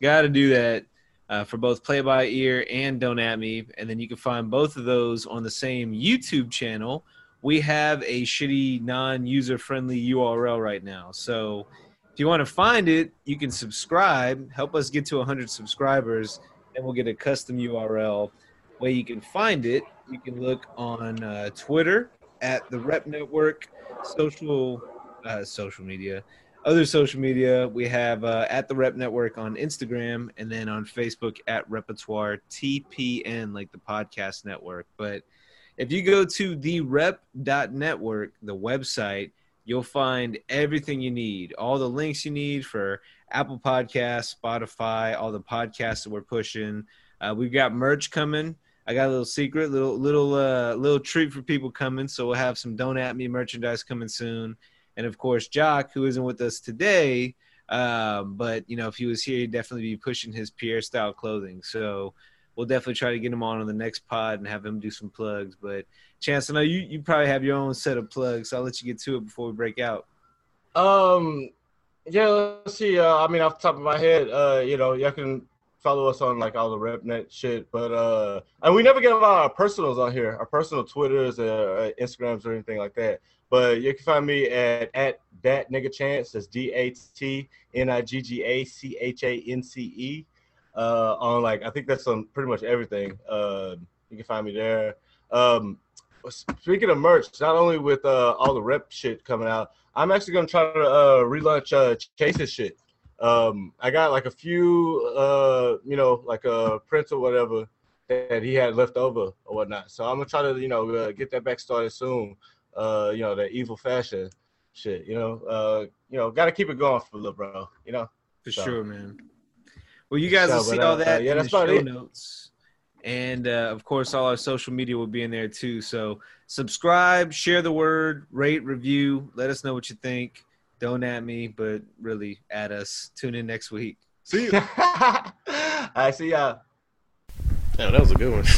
Got to do that uh, for both Play By Ear and Don't At Me. And then you can find both of those on the same YouTube channel. We have a shitty non-user friendly U R L right now. So if you want to find it, you can subscribe. Help us get to one hundred subscribers and we'll get a custom U R L where you can find it. You can look on uh, Twitter at the Rep Network, social uh, social media, Other social media, we have uh, at the Rep Network on Instagram, and then on Facebook at Repertoire T P N, like the podcast network. But if you go to the rep dot network, the website, you'll find everything you need, all the links you need for Apple Podcasts, Spotify, all the podcasts that we're pushing. Uh, we've got merch coming. I got a little secret, little little uh, little treat for people coming. So we'll have some Don't At Me merchandise coming soon. And, of course, Jock, who isn't with us today, um, but, you know, if he was here, he'd definitely be pushing his Pierre-style clothing. So we'll definitely try to get him on on the next pod and have him do some plugs. But, Chance, I know you, you probably have your own set of plugs, so I'll let you get to it before we break out. Um, yeah, let's see. Uh, I mean, off the top of my head, uh, you know, y'all can follow us on, like, all the RepNet shit. But uh, and we never get our personals on here, our personal Twitters or Instagrams or anything like that. But you can find me at, at that nigga Chance. That's D A T N I G G A C H A N C E uh, on like I think that's on pretty much everything. Uh, you can find me there. Um, speaking of merch, not only with uh, all the rep shit coming out, I'm actually gonna try to uh, relaunch uh, Chase's shit. Um, I got like a few, uh, you know, like a prints or whatever that he had left over or whatnot. So I'm gonna try to you know uh, get that back started soon. Uh, you know, that evil fashion shit, you know, uh, you know, got to keep it going for LeBron, you know? For so. Sure, man. Well, you guys so, will see all that uh, yeah, in that's the show it. notes. And, uh, of course, all our social media will be in there, too. So subscribe, share the word, rate, review. Let us know what you think. Don't at me, but really at us. Tune in next week. See you. All right, see y'all. Yeah, that was a good one.